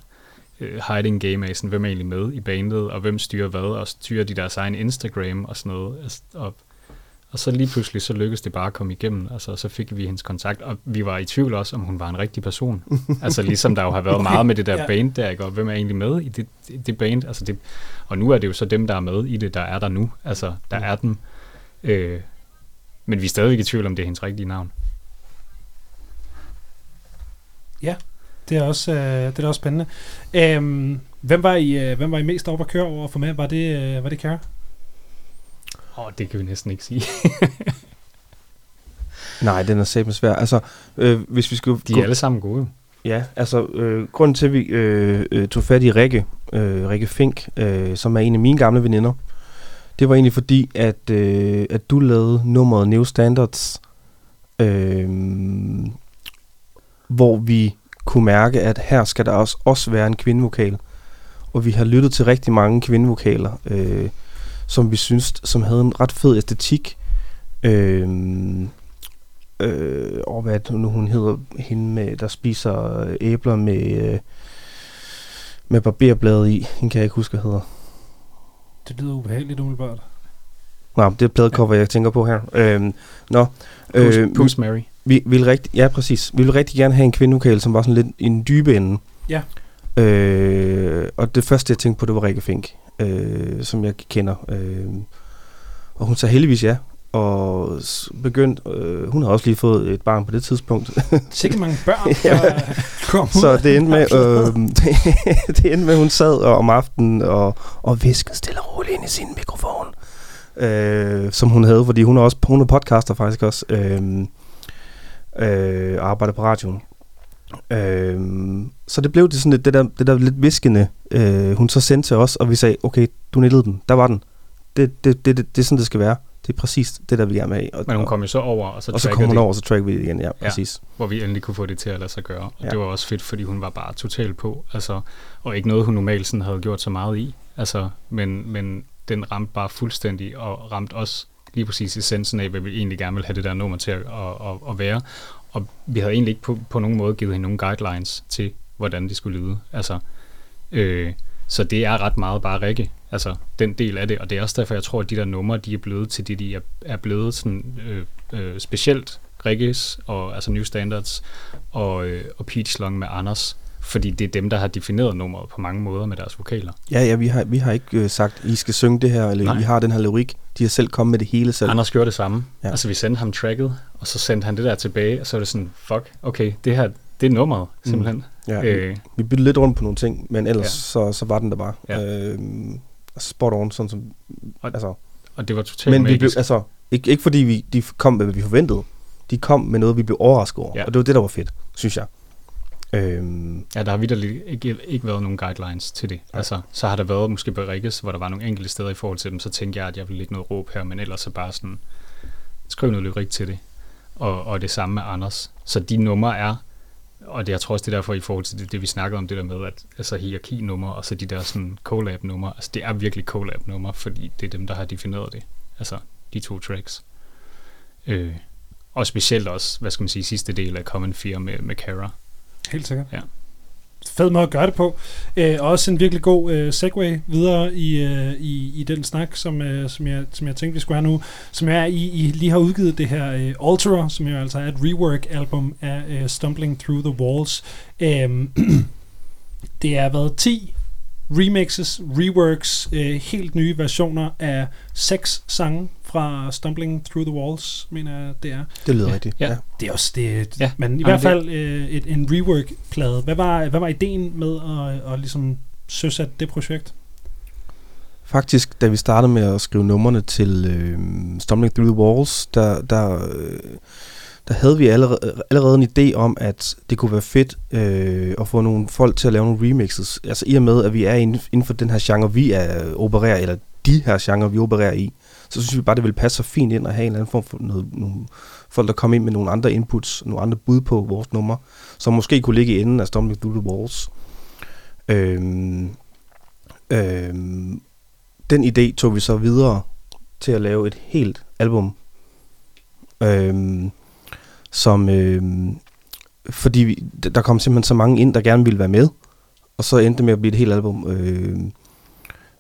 uh, hiding game af, sådan, hvem er egentlig med i bandet, og hvem styrer hvad, og styrer de deres egen Instagram og sådan noget, altså, og Og så lige pludselig, så lykkedes det bare at komme igennem, altså, og så fik vi hendes kontakt, og vi var i tvivl også, om hun var en rigtig person. Altså ligesom der jo har været meget med det der ja. band der, ikke? Og hvem er egentlig med i det, det band? Altså, det, og nu er det jo så dem, der er med i det, der er der nu, altså der er dem. Øh, men vi er stadigvæk i tvivl, om det er hendes rigtige navn. Ja, det er også, øh, det er også spændende. Øhm, hvem, var I, øh, hvem var I mest op at køre over for med? Var det, øh, var det Cara? Åh, oh, det kan vi næsten ikke sige. Nej, den er sæt med svær. Altså, øh, hvis vi skulle... De er gå... alle sammen gode. Ja, altså, øh, grunden til, at vi øh, øh, tog fat i Rikke, øh, Rikke Fink, øh, som er en af mine gamle veninder, det var egentlig fordi, at, øh, at du lavede nummeret New Standards, øh, hvor vi kunne mærke, at her skal der også, også være en kvindevokal. Og vi har lyttet til rigtig mange kvindevokaler, øh, som vi synes, som havde en ret fed æstetik. Øh, øh, og hvad nu hun hedder, hende med, der spiser æbler med, øh, med barberbladet i. Hende kan jeg ikke huske, hvad hedder. Det lyder ubehageligt, umiddelbart. Nej, det er pladecover, jeg tænker på her. Øh, nå. Øh, Puss Mary. Vi, vi vil rigtig, ja, præcis. Vi ville rigtig gerne have en kvindevokal, som var sådan lidt i en dybe ende. Ja. Øh, og det første, jeg tænkte på, det var Rikke Fink. Øh, som jeg kender, øh, og hun sagde heldigvis ja, og begyndt, øh, hun har også lige fået et barn på det tidspunkt. Sikke mange børn. ja. Kom, så det endte med øh, det endte med, at hun sad og, om aftenen og, og viskede stille og roligt ind i sin mikrofon, øh, som hun havde, fordi hun er også hun er podcaster faktisk også, øh, øh, og arbejder på radioen. Øhm, så det blev det sådan lidt, det der, det der lidt viskende, øh, hun så sendte til os, og vi sagde, okay, du nittede den, der var den, det, det, det, det, det er sådan det skal være, det er præcis det der vi gerne vil have, og, men hun kom jo så over, og så, og så kom hun over, og så trackede vi det igen, ja, præcis. Ja, hvor vi endelig kunne få det til at lade sig gøre, og ja. Det var også fedt, fordi hun var bare totalt på, altså, og ikke noget hun normalt sådan havde gjort så meget i, altså, men, men den ramte bare fuldstændig, og ramte os lige præcis essensen af, hvad vi egentlig gerne ville have det der nummer til at, at, at, at være. Og vi havde egentlig ikke på, på nogen måde givet hende nogle guidelines til, hvordan det skulle lyde. Altså, øh, så det er ret meget bare Rikke, altså den del af det. Og det er også derfor, jeg tror, at de der numre, de er blevet til det, de er, er blevet sådan, øh, øh, specielt Rikkes, og, altså New Standards, og, øh, og Peach Long med Anders. Fordi det er dem, der har defineret nummeret på mange måder med deres vokaler. Ja, ja, vi har, vi har ikke øh, sagt, I skal synge det her, eller nej. I har den her lyrik. De har selv kommet med det hele selv. Anders gjorde det samme. Ja. Altså, vi sendte ham tracket, og så sendte han det der tilbage, og så er det sådan, fuck, okay, det her, det er nummeret, simpelthen. Mm. Ja, øh. Vi byttede lidt rundt på nogle ting, men ellers ja. så, så var den der bare. Ja. Øh, spot on, sådan som... Og, altså. Og det var totalt men magisk. Vi blev, altså, ikke, ikke fordi vi, de kom med, hvad vi forventede. De kom med noget, vi blev overrasket over. Ja. Og det var det, der var fedt, synes jeg. Øhm. Ja, der har vitterligt ikke, ikke været nogen guidelines til det. Ja. Altså, så har der været måske på Rikkes, hvor der var nogle enkelte steder i forhold til dem, så tænkte jeg, at jeg ville lægge noget råb her, men ellers så bare sådan, skriv noget lyrik til det. Og, og det samme med Anders. Så de numre er, og det, jeg tror også, det er derfor i forhold til det, det vi snakkede om, det der med, at altså hierarki-numre, og så de der sådan collab-numre, altså det er virkelig collab-numre, fordi det er dem, der har defineret det. Altså, de to tracks. Øh. Og specielt også, hvad skal man sige, sidste del af Common fire med, med Cara. Helt sikkert. Ja. Fed måde at gøre det på. Øh, også en virkelig god øh, segue videre i, øh, i, i den snak, som, øh, som, jeg, som jeg tænkte, vi skulle have nu. Som er, I, I lige har udgivet det her øh, Alterer, som jo altså er et rework-album af øh, Stumbling Through the Walls. Øh, det har været ti remixes, reworks, øh, helt nye versioner af seks sange fra Stumbling Through the Walls, mener jeg, det er. Det lyder rigtigt. Ja. Ja. Det er også det, ja. Men i hvert fald øh, et, en rework-plade. Hvad var, hvad var ideen med at, at ligesom søsætte det projekt? Faktisk, da vi startede med at skrive numrene til øh, Stumbling Through the Walls, der, der, øh, der havde vi allerede, allerede en idé om, at det kunne være fedt øh, at få nogle folk til at lave nogle remixes. Altså i og med, at vi er inden, inden for den her genre, vi er, opererer, eller de her genre, vi opererer i, så synes vi bare, det ville passe så fint ind at have en eller anden form for noget, nogle folk, der kommer ind med nogle andre inputs, nogle andre bud på vores numre, som måske kunne ligge i enden af Stumbling Through the Walls. Øhm, øhm, den idé tog vi så videre til at lave et helt album, øhm, som øhm, fordi vi, der kom simpelthen så mange ind, der gerne ville være med, og så endte det med at blive et helt album, øh,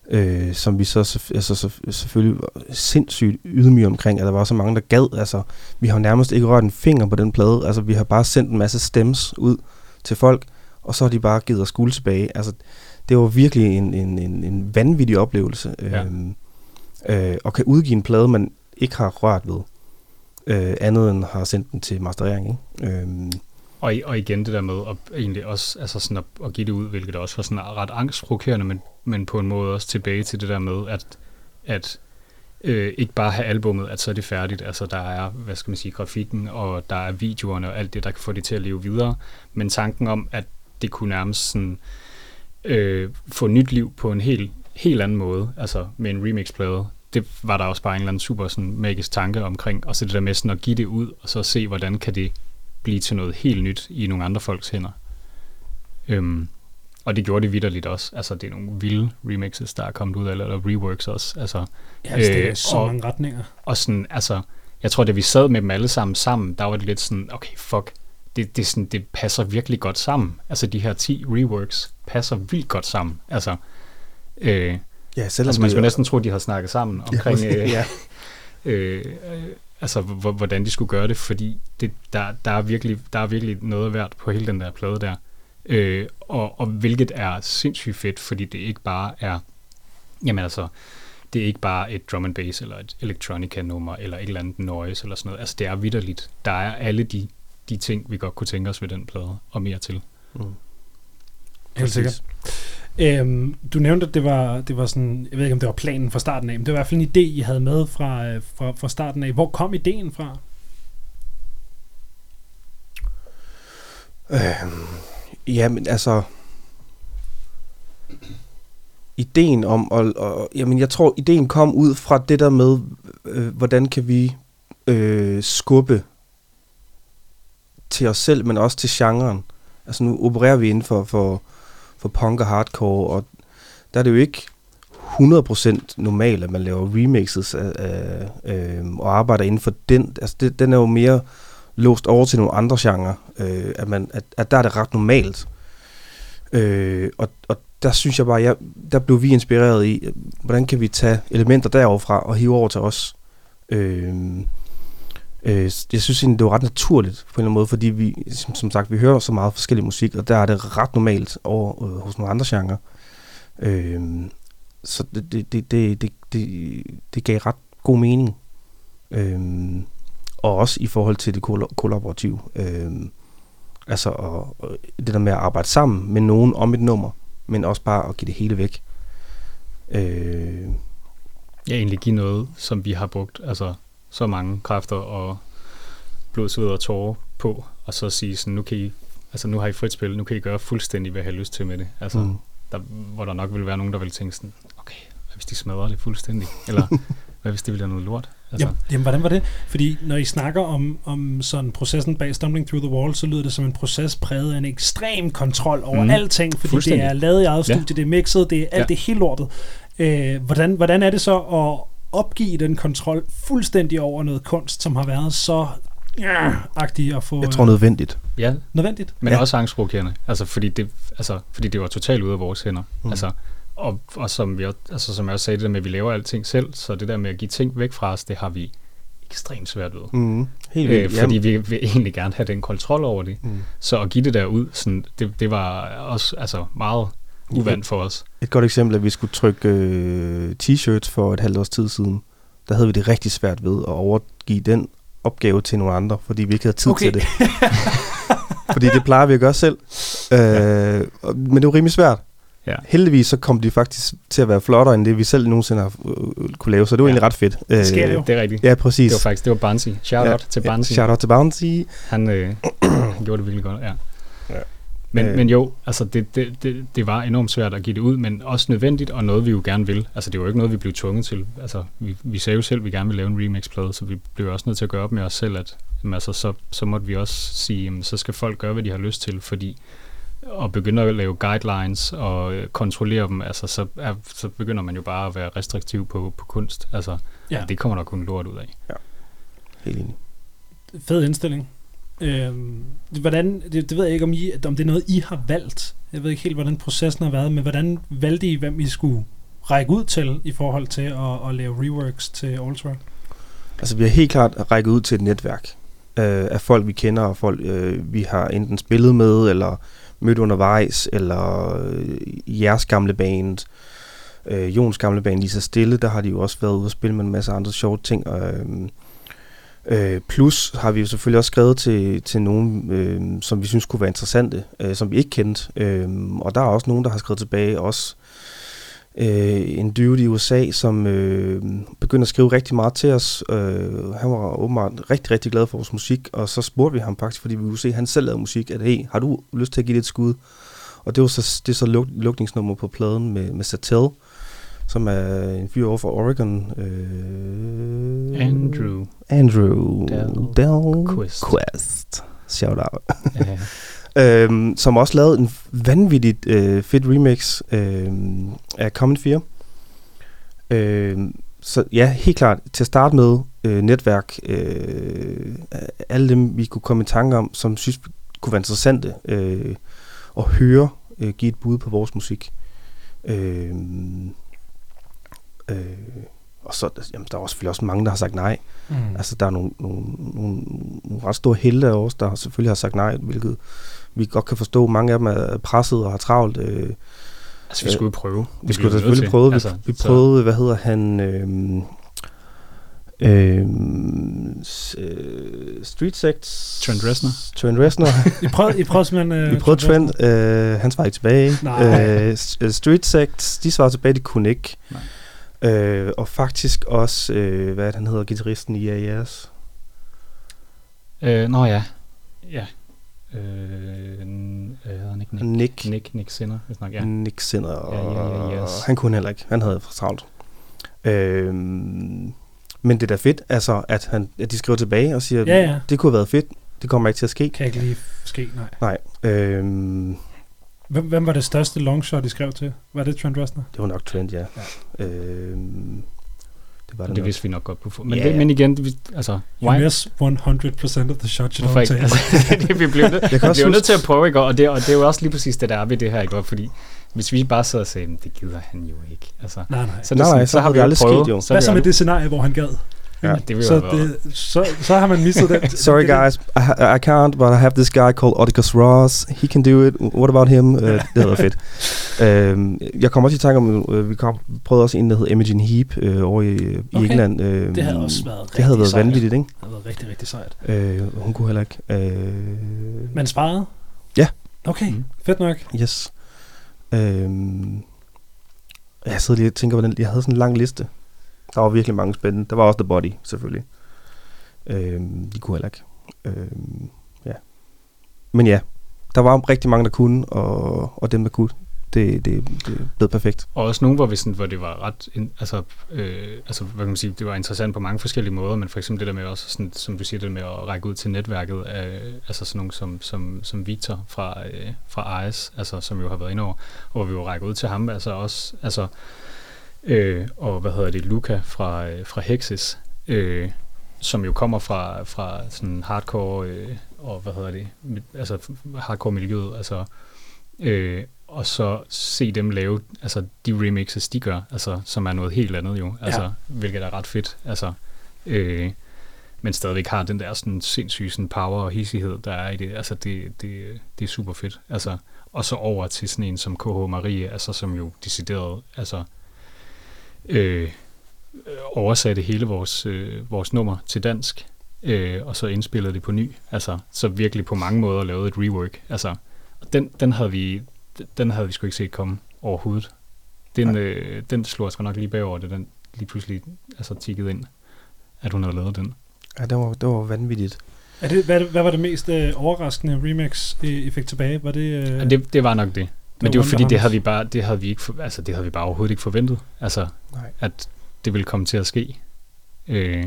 øh, som vi så, altså, så selvfølgelig var sindssygt ydmyge omkring, at der var så mange, der gad. Altså, vi har nærmest ikke rørt en finger på den plade, altså vi har bare sendt en masse stems ud til folk, og så har de bare givet os guld tilbage. Altså, det var virkelig en, en, en, en vanvittig oplevelse, øh, ja. øh, og kan udgive en plade, man ikke har rørt ved, øh, andet end har sendt den til masterering, ikke? Øh, Og, og igen det der med at, egentlig også, altså sådan at, at give det ud, hvilket også var sådan ret angstprovokerende, men, men på en måde også tilbage til det der med, at, at øh, ikke bare have albummet, at så er det færdigt. Altså der er, hvad skal man sige, grafikken, og der er videoerne og alt det, der kan få det til at leve videre. Men tanken om, at det kunne nærmest sådan, øh, få nyt liv på en helt, helt anden måde, altså med en remixplade, det var der også bare en eller anden super sådan, magisk tanke omkring. Og så det der med sådan at give det ud, og så se, hvordan kan det blive til noget helt nyt i nogle andre folks hænder. Øhm, og det gjorde det vitterligt også. Altså, det er nogle vilde remixes, der er kommet ud af, eller reworks også. Altså, ja, altså, øh, det er så og, mange retninger. Og sådan, altså, jeg tror, da vi sad med dem alle sammen sammen, der var det lidt sådan, okay, fuck, det, det, sådan, det passer virkelig godt sammen. Altså, de her ti reworks passer vildt godt sammen. Altså, øh, ja, selvom altså man skulle næsten tro, de havde snakket sammen omkring, ja, øh, ja. øh, øh, altså hvordan de skulle gøre det, fordi det, der, der, er virkelig, der er virkelig noget værd på hele den der plade der, øh, og, og hvilket er sindssygt fedt, fordi det ikke bare er, jamen altså, det er ikke bare et drum and bass, eller et electronica nummer, eller et eller andet noise, eller sådan noget, altså det er vitterligt, der er alle de, de ting, vi godt kunne tænke os ved den plade, og mere til. Mm. Helt sikkert. Øhm, du nævnte, at det var, det var sådan, jeg ved ikke, om det var planen fra starten af, men det var i hvert fald en idé, I havde med fra, fra, fra starten af. Hvor kom idéen fra? Øhm, jamen, altså, idéen om, og, og, jamen, jeg tror, idéen kom ud fra det der med, øh, hvordan kan vi øh, skubbe til os selv, men også til genren. Altså, nu opererer vi inden for, for for punk og hardcore, og der er det jo ikke hundrede procent normalt, at man laver remixes af, af, øh, og arbejder inden for den. Altså det, den er jo mere låst over til nogle andre genrer, øh, at, man, at, at der er det ret normalt. Øh, og, og der synes jeg bare, jeg, der blev vi inspireret i, hvordan kan vi tage elementer deroverfra og hive over til os. Øh, øh, jeg synes egentlig, det var ret naturligt på en eller anden måde, fordi vi, som, som sagt, vi hører så meget forskellig musik, og der er det ret normalt over øh, hos nogle andre genrer. Øh, så det, det, det, det, det, det gav ret god mening. Øh, og også i forhold til det kollaborative. Øh, altså og, og det der med at arbejde sammen med nogen om et nummer, men også bare at give det hele væk. Øh. Ja, egentlig give noget, som vi har brugt, altså så mange kræfter og blod, sved og tårer på, og så sige sådan, nu kan I, altså nu har I frit spil, nu kan I gøre fuldstændig, hvad I har lyst til med det. Altså, mm. der, hvor der nok vil være nogen, der vil tænke sådan, okay, hvad hvis de smadrer det fuldstændig? Eller hvad hvis det vil være noget lort? Altså. Jamen, jamen, hvordan var det? Fordi når I snakker om, om sådan processen bag Stumbling Through the Wall, så lyder det som en proces præget af en ekstrem kontrol over mm. alting, fordi det er lavet i eget studie, ja. Det er mixet, det er alt ja. Det hele lortet. Øh, hvordan, hvordan er det så at opgive den kontrol fuldstændig over noget kunst, som har været så yeah, agtig at få. Jeg tror nødvendigt. Ja, nødvendigt. Men ja. Også angstprovokerende. Altså fordi det, altså fordi det var totalt ude af vores hænder. Mm. Altså og, og som vi, altså som jeg også sagde det der med, at vi laver alting selv, så det der med at give ting væk fra os, det har vi ekstremt svært ved. Mm. Helt vildt. Øh, fordi vi vil egentlig gerne have den kontrol over det. Mm. Så at give det der ud, sådan, det, det var også altså meget uvandt for os. Et godt eksempel er, at vi skulle trykke øh, t-shirts for et halvt års tid siden. Der havde vi det rigtig svært ved at overgive den opgave til nogle andre, fordi vi ikke havde tid okay. til det. Fordi det plejer vi at gøre selv. Øh, ja. Men det var rimelig svært. Ja. Heldigvis så kom de faktisk til at være flottere, end det vi selv nogensinde har øh, kunne lave, så det var ja. Egentlig ret fedt. Øh, det sker jo. Det er rigtigt. Ja, præcis. Det var faktisk, det var Bouncy. Shout out ja. Til Bouncy. Shout out til Bouncy. Han, øh, han gjorde det virkelig godt, ja. Men, øh. men jo, altså det, det, det, det var enormt svært at give det ud, men også nødvendigt, og noget vi jo gerne vil. Altså det var jo ikke noget, vi blev tvunget til. Altså vi, vi sagde jo selv, at vi gerne ville lave en remix-plade, så vi blev også nødt til at gøre op med os selv, at jamen, altså, så, så måtte vi også sige, jamen, så skal folk gøre, hvad de har lyst til, fordi og begynder at lave guidelines og kontrollere dem, altså så, er, så begynder man jo bare at være restriktiv på, på kunst. Altså ja. Det kommer der kun lort ud af. Ja, helt enig. Fed indstilling. Øhm, hvordan, det, det ved jeg ikke, om, I, om det er noget, I har valgt. Jeg ved ikke helt, hvordan processen har været, men hvordan valgte I, hvem I skulle række ud til i forhold til at, at lave reworks til Ultra? Altså vi har helt klart rækket ud til et netværk øh, af folk, vi kender, og folk, øh, vi har enten spillet med, eller mødt undervejs, eller øh, jeres gamle band, øh, Jons gamle band, lige så stille, der har de jo også været ude og spille med en masse andre sjove ting. Og, øh, øh, plus har vi jo selvfølgelig også skrevet til, til nogen, øh, som vi synes kunne være interessante, øh, som vi ikke kendte. Øh, og der er også nogen, der har skrevet tilbage, også øh, en dude i U S A, som øh, begyndte at skrive rigtig meget til os. Øh, han var åbenbart rigtig, rigtig glad for vores musik, og så spurgte vi ham faktisk, fordi vi kunne se, at han selv lavede musik, at hey, har du lyst til at give det et skud? Og det var så, det så luk, lukningsnummer på pladen med, med Satell, som er en fyr over fra Oregon. Øh, Andrew. Andrew. Dahlquist. Quest. Shout out. Yeah. Øhm, som også lavede en vanvittigt øh, fedt remix øh, af Common fire. Øh, så ja, helt klart, til at starte med øh, netværk, øh, alle dem, vi kunne komme i tanke om, som synes kunne være interessante øh, at høre, øh, give et bud på vores musik. Øh, øh, og så jamen, der er selvfølgelig også mange, der har sagt nej. Mm. Altså, der er nogle, nogle, nogle, nogle ret store helte af os, der selvfølgelig har sagt nej, hvilket vi godt kan forstå. Mange af dem er presset og har travlt. Øh, altså, vi skulle jo prøve. Vi skulle selvfølgelig prøve. Altså, vi, vi prøvede, så... hvad hedder han... Øh, øh, øh, Street Sects... Trent Reznor. Trent Reznor. I prøvede, I prøvede simpelthen... Øh, vi prøvede Trent. Øh, han svarede ikke tilbage. Øh, Street Sects, de svarede tilbage, de kunne ikke. Nej. Øh, og faktisk også, øh, hvad han hedder, guitaristen i A I S? Øh, nå ja. Ja. Øh, hedder Nick, Nick. Nick. Nick, Nick Sinner. Hvis nok, ja. Nick Sinner, og ja, ja, ja, yes. Han kunne heller ikke. Han havde for travlt. Øh, men det er da fedt, altså, at, han, at de skriver tilbage og siger, ja, ja. Det kunne have været fedt, det kommer ikke til at ske. Kan ikke lige ske, nej. Nej. Øh, Hvem, hvem var det største longshot, I skrev til? Var det Trent Reznor? Det var nok Trent, ja. ja. Øhm, det var det, det vidste vi nok godt på. Men, yeah. det, men igen, det, altså... You miss hundrede procent of the shots you don't take. Altså, det, det, vi blev nødt huske... til at prøve, ikke? Og det, og det er jo også lige præcis det, der er ved det her, ikke? Fordi hvis vi bare sidder og siger, det gider han jo ikke. Altså, nej, nej. Så, det, nej, sådan, nej, så, så har vi aldrig prøvet. Sket, jo. Hvad så med det scenarie, hvor han gad? Ja, det så, det, så, så har man mistet den. Sorry guys, I, I can't, but I have this guy called Atticus Ross. He can do it. What about him? Uh, det havde været fedt. Uh, jeg kom også i tanke om, uh, vi kom, prøvede også en, der hed Imogen Heap uh, over i, i okay. England. Uh, det havde også været rigtig sejt. Det havde været vanvittigt, ikke? Det havde været rigtig, rigtig sejt. Uh, hun kunne heller ikke. Uh, man sparede? Ja. Yeah. Okay, mm. Fedt nok. Yes. Uh, jeg sidder lige og tænker, hvordan, jeg havde sådan en lang liste. Der var virkelig mange spændende. Der var også The Body, selvfølgelig. Øhm, de kunne heller ikke. Øhm, ja. Men ja, der var rigtig mange, der kunne, og, og dem, der kunne, det, det, det blev perfekt. Og også nogle, hvor, vi sådan, hvor det var ret... Altså, øh, altså, hvad kan man sige, det var interessant på mange forskellige måder, men for eksempel det der med også, sådan, som du siger, det med at række ud til netværket, øh, altså sådan nogle som, som, som Victor fra, øh, fra Ice, altså, som jo har været inde over, hvor vi jo rækker ud til ham, altså også... Altså, Øh, og hvad hedder det, Luca fra, øh, fra Hexis, øh, som jo kommer fra, fra sådan hardcore, øh, og hvad hedder det, mit, altså hardcore-miljøet, altså, øh, og så se dem lave, altså de remixes, de gør, altså, som er noget helt andet jo, altså, ja. Hvilket er ret fedt, altså, øh, men stadigvæk har den der sådan sindssyge sådan power og hissighed, der er i det, altså, det, det, det er super fedt, altså, og så over til sådan en som K H. Mari, altså, som jo decideret, altså, Øh, oversatte hele vores, øh, vores nummer til dansk, øh, og så indspillede det på ny, altså, så virkelig på mange måder lavede et rework, altså, og den, den havde vi den havde vi sgu ikke set komme overhovedet. Den, øh, den slog os nok lige bagover, da den lige pludselig altså tikkede ind, at hun havde lavet den. Ja, det var, det var vanvittigt. Er det, hvad, hvad var det mest øh, overraskende remix I, I fik tilbage? Var det, øh, det, det var nok det. Men det var fordi, det havde vi bare, det havde vi ikke, for, altså det havde vi bare overhovedet ikke forventet, altså nej, at det ville komme til at ske. Øh,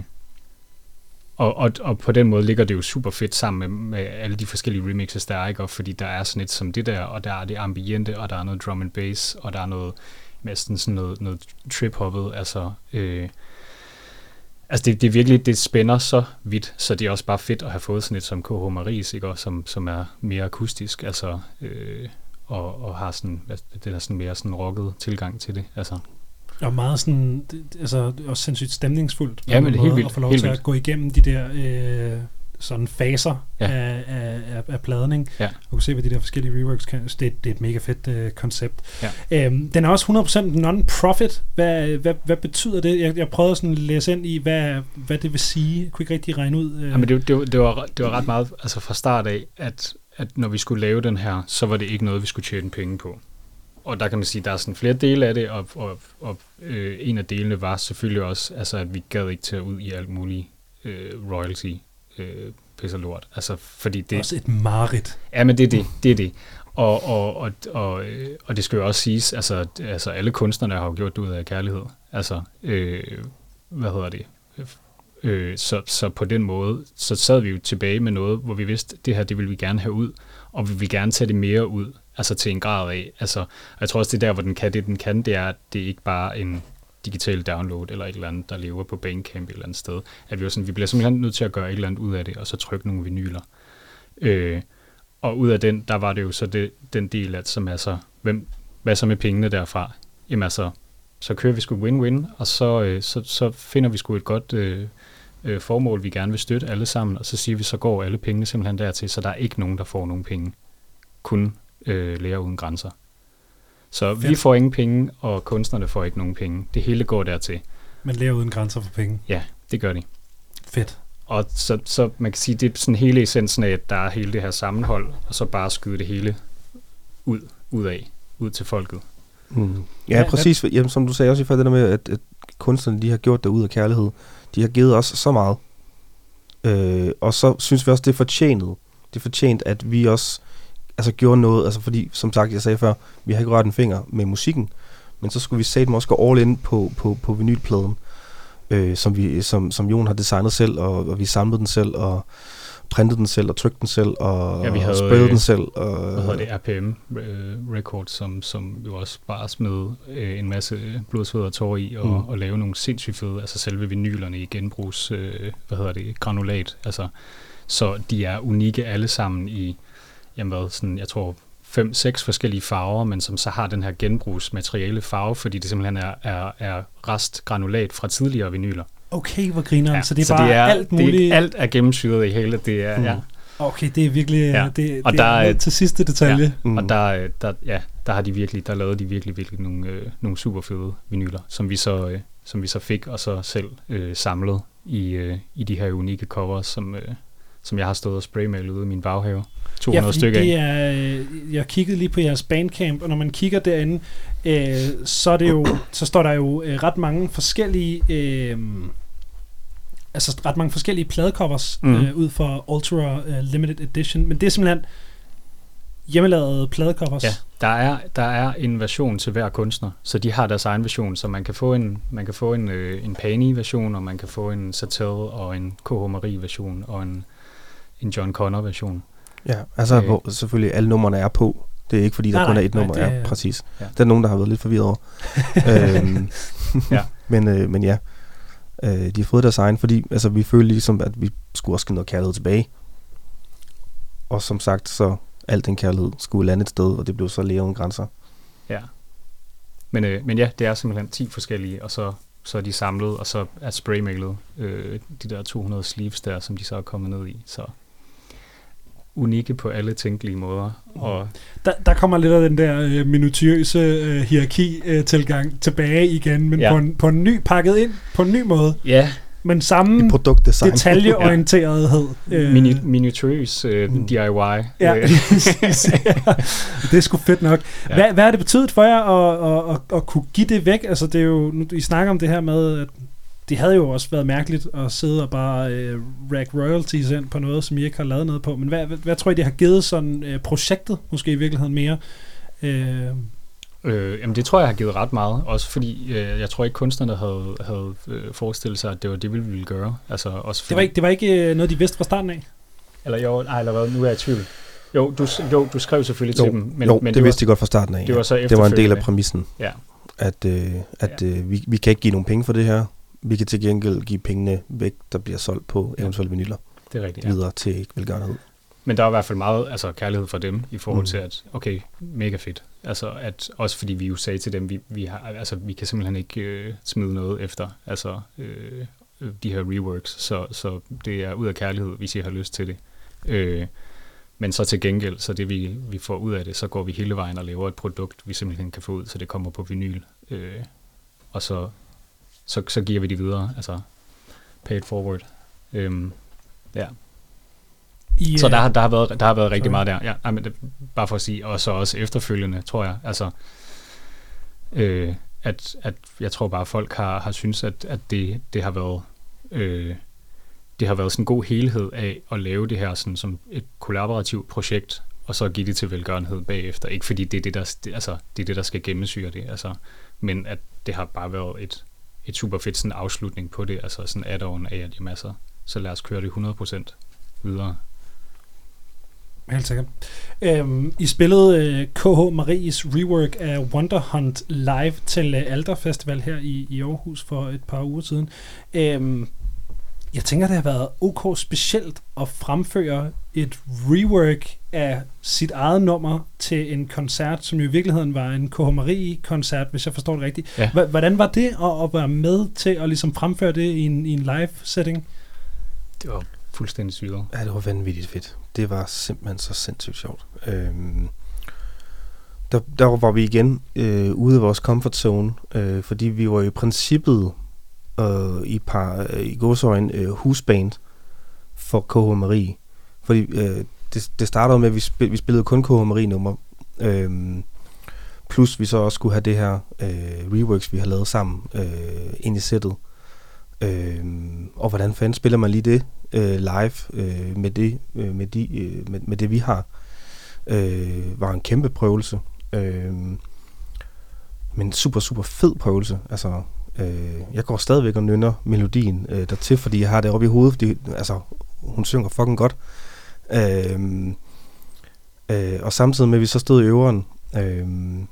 og, og, og på den måde ligger det jo super fedt sammen med, med alle de forskellige remixes, der er, ikke? Og fordi der er sådan et som det der, og der er det ambiente, og der er noget drum and bass, og der er noget, næsten sådan noget, noget trip-hoppet, altså, øh, altså det, det er virkelig, det spænder så vidt, så det er også bare fedt at have fået sådan et som K H. Maris, ikke? Og som, som er mere akustisk, altså, øh, Og, og har sådan, det der sådan mere sådan rocket tilgang til det, altså. Og meget sådan, altså også sindssygt stemningsfuldt. Ja, men det er helt vildt. Og få lov til vildt. At gå igennem de der øh, sådan faser ja. af, af, af pladning. Ja. Og kunne se, hvad de der forskellige reworks kan. Det, det er et mega fedt øh, koncept. Ja. Øhm, den er også hundrede procent non-profit. Hvad, hvad, hvad betyder det? Jeg, jeg prøvede sådan at læse ind i, hvad, hvad det vil sige. Jeg kunne ikke rigtig regne ud. Øh. Ja, men det, det, det, var, det var ret meget altså fra start af, at at når vi skulle lave den her, så var det ikke noget, vi skulle tjene penge på. Og der kan man sige, at der er sådan flere dele af det, og, og, og øh, en af delene var selvfølgelig også, altså, at vi gad ikke tage ud i alt muligt øh, royalty, øh, pis og lort. Altså, fordi det... Også et mareridt. Ja, men det er det. det, er det. Og, og, og, og, øh, og det skal jo også siges, altså, altså alle kunstnerne har jo gjort det ud af kærlighed. Altså, øh, hvad hedder det... Øh, så, så på den måde, så sad vi jo tilbage med noget, hvor vi vidste, at det her, det ville vi gerne have ud, og vi vil gerne tage det mere ud, altså til en grad af, altså, jeg tror også, det der, hvor den kan, det den kan, det er, at det ikke bare en digital download, eller et eller andet, der lever på Bandcamp et eller andet sted, at vi var sådan, vi bliver simpelthen nødt til at gøre et eller andet ud af det, og så trykke nogle vinyler. Øh, og ud af den, der var det jo så det, den del, at som altså, hvem, hvad så med pengene derfra? Jamen altså, så kører vi sgu win-win, og så, øh, så, så finder vi sgu et godt øh, øh, formål, vi gerne vil støtte alle sammen, og så siger vi, så går alle pengene simpelthen dertil, så der er ikke nogen, der får nogen penge. Kun øh, Læger Uden Grænser. Så vi får ingen penge, og kunstnerne får ikke nogen penge. Det hele går dertil. Men Læger Uden Grænser for penge? Ja, det gør de. Fedt. Og så, så man kan sige, det er sådan hele essensen af, at der er hele det her sammenhold, og så bare skyde det hele ud, ud af, ud til folket. Mm. Ja, ja, præcis. Jamen, som du sagde også i forhold til det der med, at, at kunstnerne, de har gjort det ud af kærlighed. De har givet os så meget. Øh, og så synes vi også, det er fortjent. Det fortjent, at vi også altså, gjorde noget. Altså, fordi, som sagt, jeg sagde før, vi har ikke rørt en finger med musikken. Men så skulle vi satme også gå all in på, på, på vinylpladen, øh, som, vi, som, som Jon har designet selv, og, og vi samlede den selv, og printede den selv, og trykte den selv, og, ja, og sprayede øh, den selv. Og, hvad hedder det? R P M øh, Records, som, som jo også bare smed øh, en masse blodsved og tår i, og, mm. og, og lave nogle sindssygt fede, altså selve vinylerne i genbrugs, øh, hvad hedder det, granulat. Altså, så de er unikke alle sammen i, jamen hvad, sådan, jeg tror, fem, seks forskellige farver, men som så har den her genbrugsmateriale farve, fordi det simpelthen er, er, er restgranulat fra tidligere vinyler. Okay, hvor griner ja, så det er så bare det er, alt muligt. Det er, alt er gennemsyret i hele det er. Mm. Ja. Okay, det er virkelig ja. det, det og der er til sidste detalje. Ja. Mm. Og der, der, ja, der har de virkelig, der lavede de virkelig virkelig nogle øh, nogle super fede vinyler, som vi så øh, som vi så fik og så selv øh, samlet i øh, i de her unikke covers, som øh, som jeg har stået og spraymalet ude i min baghave. to hundrede ja, stykker det er, øh, jeg kiggede lige på jeres Bandcamp, og når man kigger derinde, øh, så er det jo, så står der jo øh, ret mange forskellige, øh, altså ret mange forskellige pladecovers mm. øh, ud for Ultra øh, Limited Edition, men det er simpelthen hjemmelavede pladecovers. Ja, der er der er en version til hver kunstner, så de har deres egen version, så man kan få en man kan få en øh, en Pani version, og man kan få en Satell og en K H. Mari version og en en John Connor version. Ja, altså okay. Hvor selvfølgelig alle numrene er på. Det er ikke fordi, der nej, kun er et nej, nummer, er, ja, præcis. Ja. Der er nogen, der har været lidt forvirret over. øhm, ja. Men, øh, men ja, øh, de har fået deres egen, fordi altså, vi følte ligesom, at vi skulle også give noget kærlighed tilbage. Og som sagt, så al den kærlighed skulle lande et sted, og det blev så Læger Uden Grænser. Ja, men, øh, men ja, det er simpelthen ti forskellige, og så, så er de samlet, og så er spraymalet øh, de der to hundrede sleeves der, som de så er kommet ned i, så... unikke på alle tænkelige måder. Og der, der kommer lidt af den der øh, minutiøse øh, hierarki-tilgang øh, tilbage igen, men ja. på, en, på en ny pakket ind, på en ny måde. Ja. Men samme detaljeorienterethed. Ja. Øh. Mini- minutiøs øh, mm. D I Y. Ja. Det er sgu fedt nok. Ja. Hvad, hvad har det betydet for jer at, at, at, at kunne give det væk? Altså, det er jo, nu, I snakker om det her med, at det havde jo også været mærkeligt at sidde og bare øh, rack royalties ind på noget, som I ikke har lavet noget på. Men hvad, hvad, hvad tror I, det har givet sådan øh, projektet måske i virkeligheden mere? Øh... Øh, jamen det tror jeg har givet ret meget. Også fordi øh, jeg tror ikke kunstnerne havde, havde forestillet sig, at det var det, vi ville gøre. Altså, også fordi... det, var ikke, det var ikke noget, de vidste fra starten af? Eller jo, ej, eller hvad, nu er jeg i tvivl. Jo, du, jo, du skrev selvfølgelig jo, til dem. Men, jo, men det, det var, vidste de godt fra starten af. Det var, så det var en del af præmissen. Ja. At, øh, at øh, vi, vi kan ikke give nogen penge for det her. Vi kan til gengæld give pengene væk, der bliver solgt på eventuelle vinyler. Det er rigtigt, ja. Videre til velgørenhed. Men der er i hvert fald meget altså, kærlighed fra dem i forhold mm. til, at okay, mega fedt. Altså, at, også fordi vi jo sagde til dem, vi, vi, har, altså, vi kan simpelthen ikke øh, smide noget efter altså, øh, de her reworks. Så, så det er ud af kærlighed, hvis I har lyst til det. Øh, men så til gengæld, så det vi, vi får ud af det, så går vi hele vejen og laver et produkt, vi simpelthen kan få ud, så det kommer på vinyl. Øh, og så... Så, så giver vi de videre, altså paid forward. Øhm, ja. Yeah. Så der har, der har været, der har været rigtig Sorry. meget der. Ja, nej, men det, bare for at sige, og så også efterfølgende, tror jeg, altså, øh, at, at jeg tror bare, folk har, har syntes, at, at det, det har været øh, det har været sådan en god helhed af at lave det her sådan, som et kollaborativt projekt, og så give det til velgørenhed bagefter. Ikke fordi det er det, der, altså, det er det, der skal gennemsyre det, altså, men at det har bare været et et super fedt sådan afslutning på det, altså sådan add-on af, at de masser, så lad os køre det hundrede procent videre. Helt sikkert. Øhm, I spillede øh, K H. Maries rework af Wonder Hunt live til øh, Alder Festival her i, i Aarhus for et par uger siden. Øhm, jeg tænker, det har været ok specielt at fremføre et rework af sit eget nummer til en koncert, som jo i virkeligheden var en K H. Mari-koncert, hvis jeg forstår det rigtigt. Ja. Hvordan var det at, at være med til at ligesom fremføre det i en, i en live-setting? Det var fuldstændig sygt. Ja, det var vanvittigt fedt. Det var simpelthen så sindssygt sjovt. Øhm, der, der var vi igen øh, ude af vores comfort zone, øh, fordi vi var i princippet øh, i, par, øh, i godsøjen øh, husband for K H. Mari. Fordi øh, Det, det startede med, at vi, spil, vi spillede kun K H. Mari-nummer, øhm, plus vi så også skulle have det her øh, reworks, vi har lavet sammen øh, ind i sættet. Øhm, og hvordan fanden spiller man lige det øh, live øh, med, det, øh, med, de, øh, med, med det, vi har, øh, var en kæmpe prøvelse. Øh, men super, super fed prøvelse. Altså, øh, jeg går stadigvæk og nynner melodien øh, dertil, fordi jeg har det oppe i hovedet, fordi altså, hun synger fucking godt. Øhm, øh, og samtidig med, at vi så stod i øveren, øhm,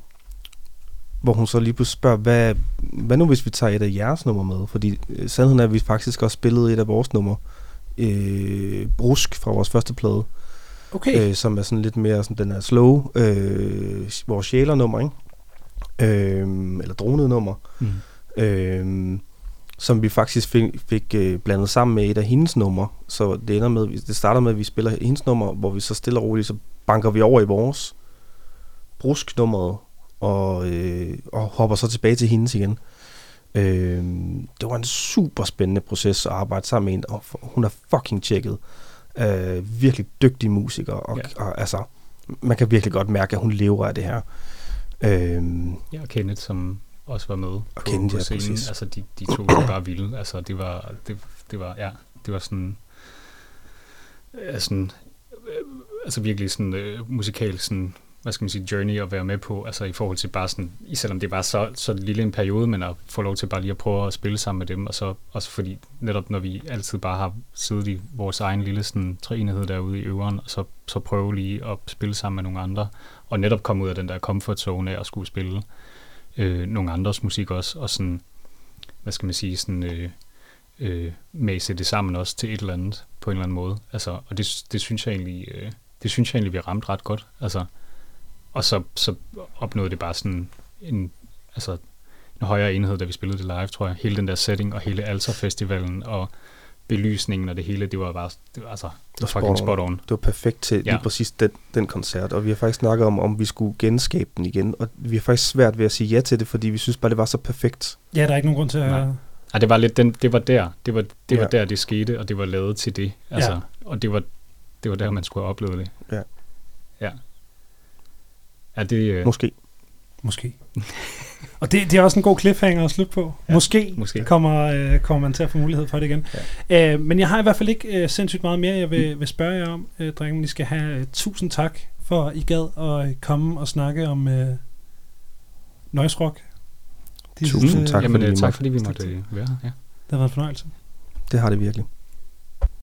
hvor hun så lige pludselig spørger, hvad, hvad nu hvis vi tager et af jeres nummer med? Fordi øh, sandheden er, at vi faktisk også spillede et af vores nummer, øh, Brusk fra vores første plade, okay. øh, som er sådan lidt mere sådan den her slow, øh, vores sjælernummer, ikke? Øh, eller dronenummer, mm. øh, som vi faktisk fik, fik øh, blandet sammen med et af hendes numre. Så det ender med, det starter med, at vi spiller hendes nummer, hvor vi så stille og roligt, så banker vi over i vores brusknummeret, og, øh, og hopper så tilbage til hendes igen. Øh, det var en super spændende proces at arbejde sammen med hende, og hun er fucking tjekket. Øh, virkelig dygtig musiker, og, ja. og, og altså, man kan virkelig godt mærke, at hun lever af det her. Øh, ja, og Kenneth, som også var med og på, kendte, på scenen. Ja, altså, de, de to var bare vilde. Altså, det var, det, det var, ja, det var sådan, ja, sådan altså virkelig sådan uh, musikal, sådan, hvad skal man sige, journey at være med på, altså i forhold til bare sådan, selvom det var så, så lille en periode, men at få lov til bare lige at prøve at spille sammen med dem, og så også fordi, netop når vi altid bare har siddet i vores egen lille sådan træenhed derude i øveren, og så, så prøve lige at spille sammen med nogle andre, og netop komme ud af den der comfort zone af at skulle spille Øh, nogle andres musik også, og sådan, hvad skal man sige, sådan øh, øh, mase det sammen også til et eller andet, på en eller anden måde. Altså, og det, det synes jeg egentlig, øh, det synes jeg egentlig, vi ramte ret godt. Altså, og så, så opnåede det bare sådan en, altså, en højere enhed, da vi spillede det live, tror jeg. Hele den der setting, og hele Alter-festivalen, og belysningen og det hele, det var bare, det var, altså, det var fucking spot on. Det var perfekt til lige ja. præcis den, den koncert, og vi har faktisk snakket om, om vi skulle genskabe den igen, og vi har faktisk svært ved at sige ja til det, fordi vi synes bare, det var så perfekt. Ja, der er ikke nogen grund til at... Nej. Ej, det var lidt den, det var der, det var, det var ja. der, det skete, og det var lavet til det, altså, ja. og det var, det var der, man skulle have oplevet det. Ja. Ja. Ja, det... Øh... Måske. Måske. Og det, det er også en god cliffhanger at slutte på. Ja, måske måske. Kommer, øh, kommer man til at få mulighed for det igen. Ja. Æh, men jeg har i hvert fald ikke øh, sindssygt meget mere, jeg vil, mm. vil spørge jer om. Øh, drenge, I skal have øh, tusind tak for, I gad at komme og snakke om øh, noise rock. Tusind tak, øh, tak, fordi, jamen, vi tak fordi vi måtte være her. Ja. Det har været en fornøjelse. Det har det virkelig.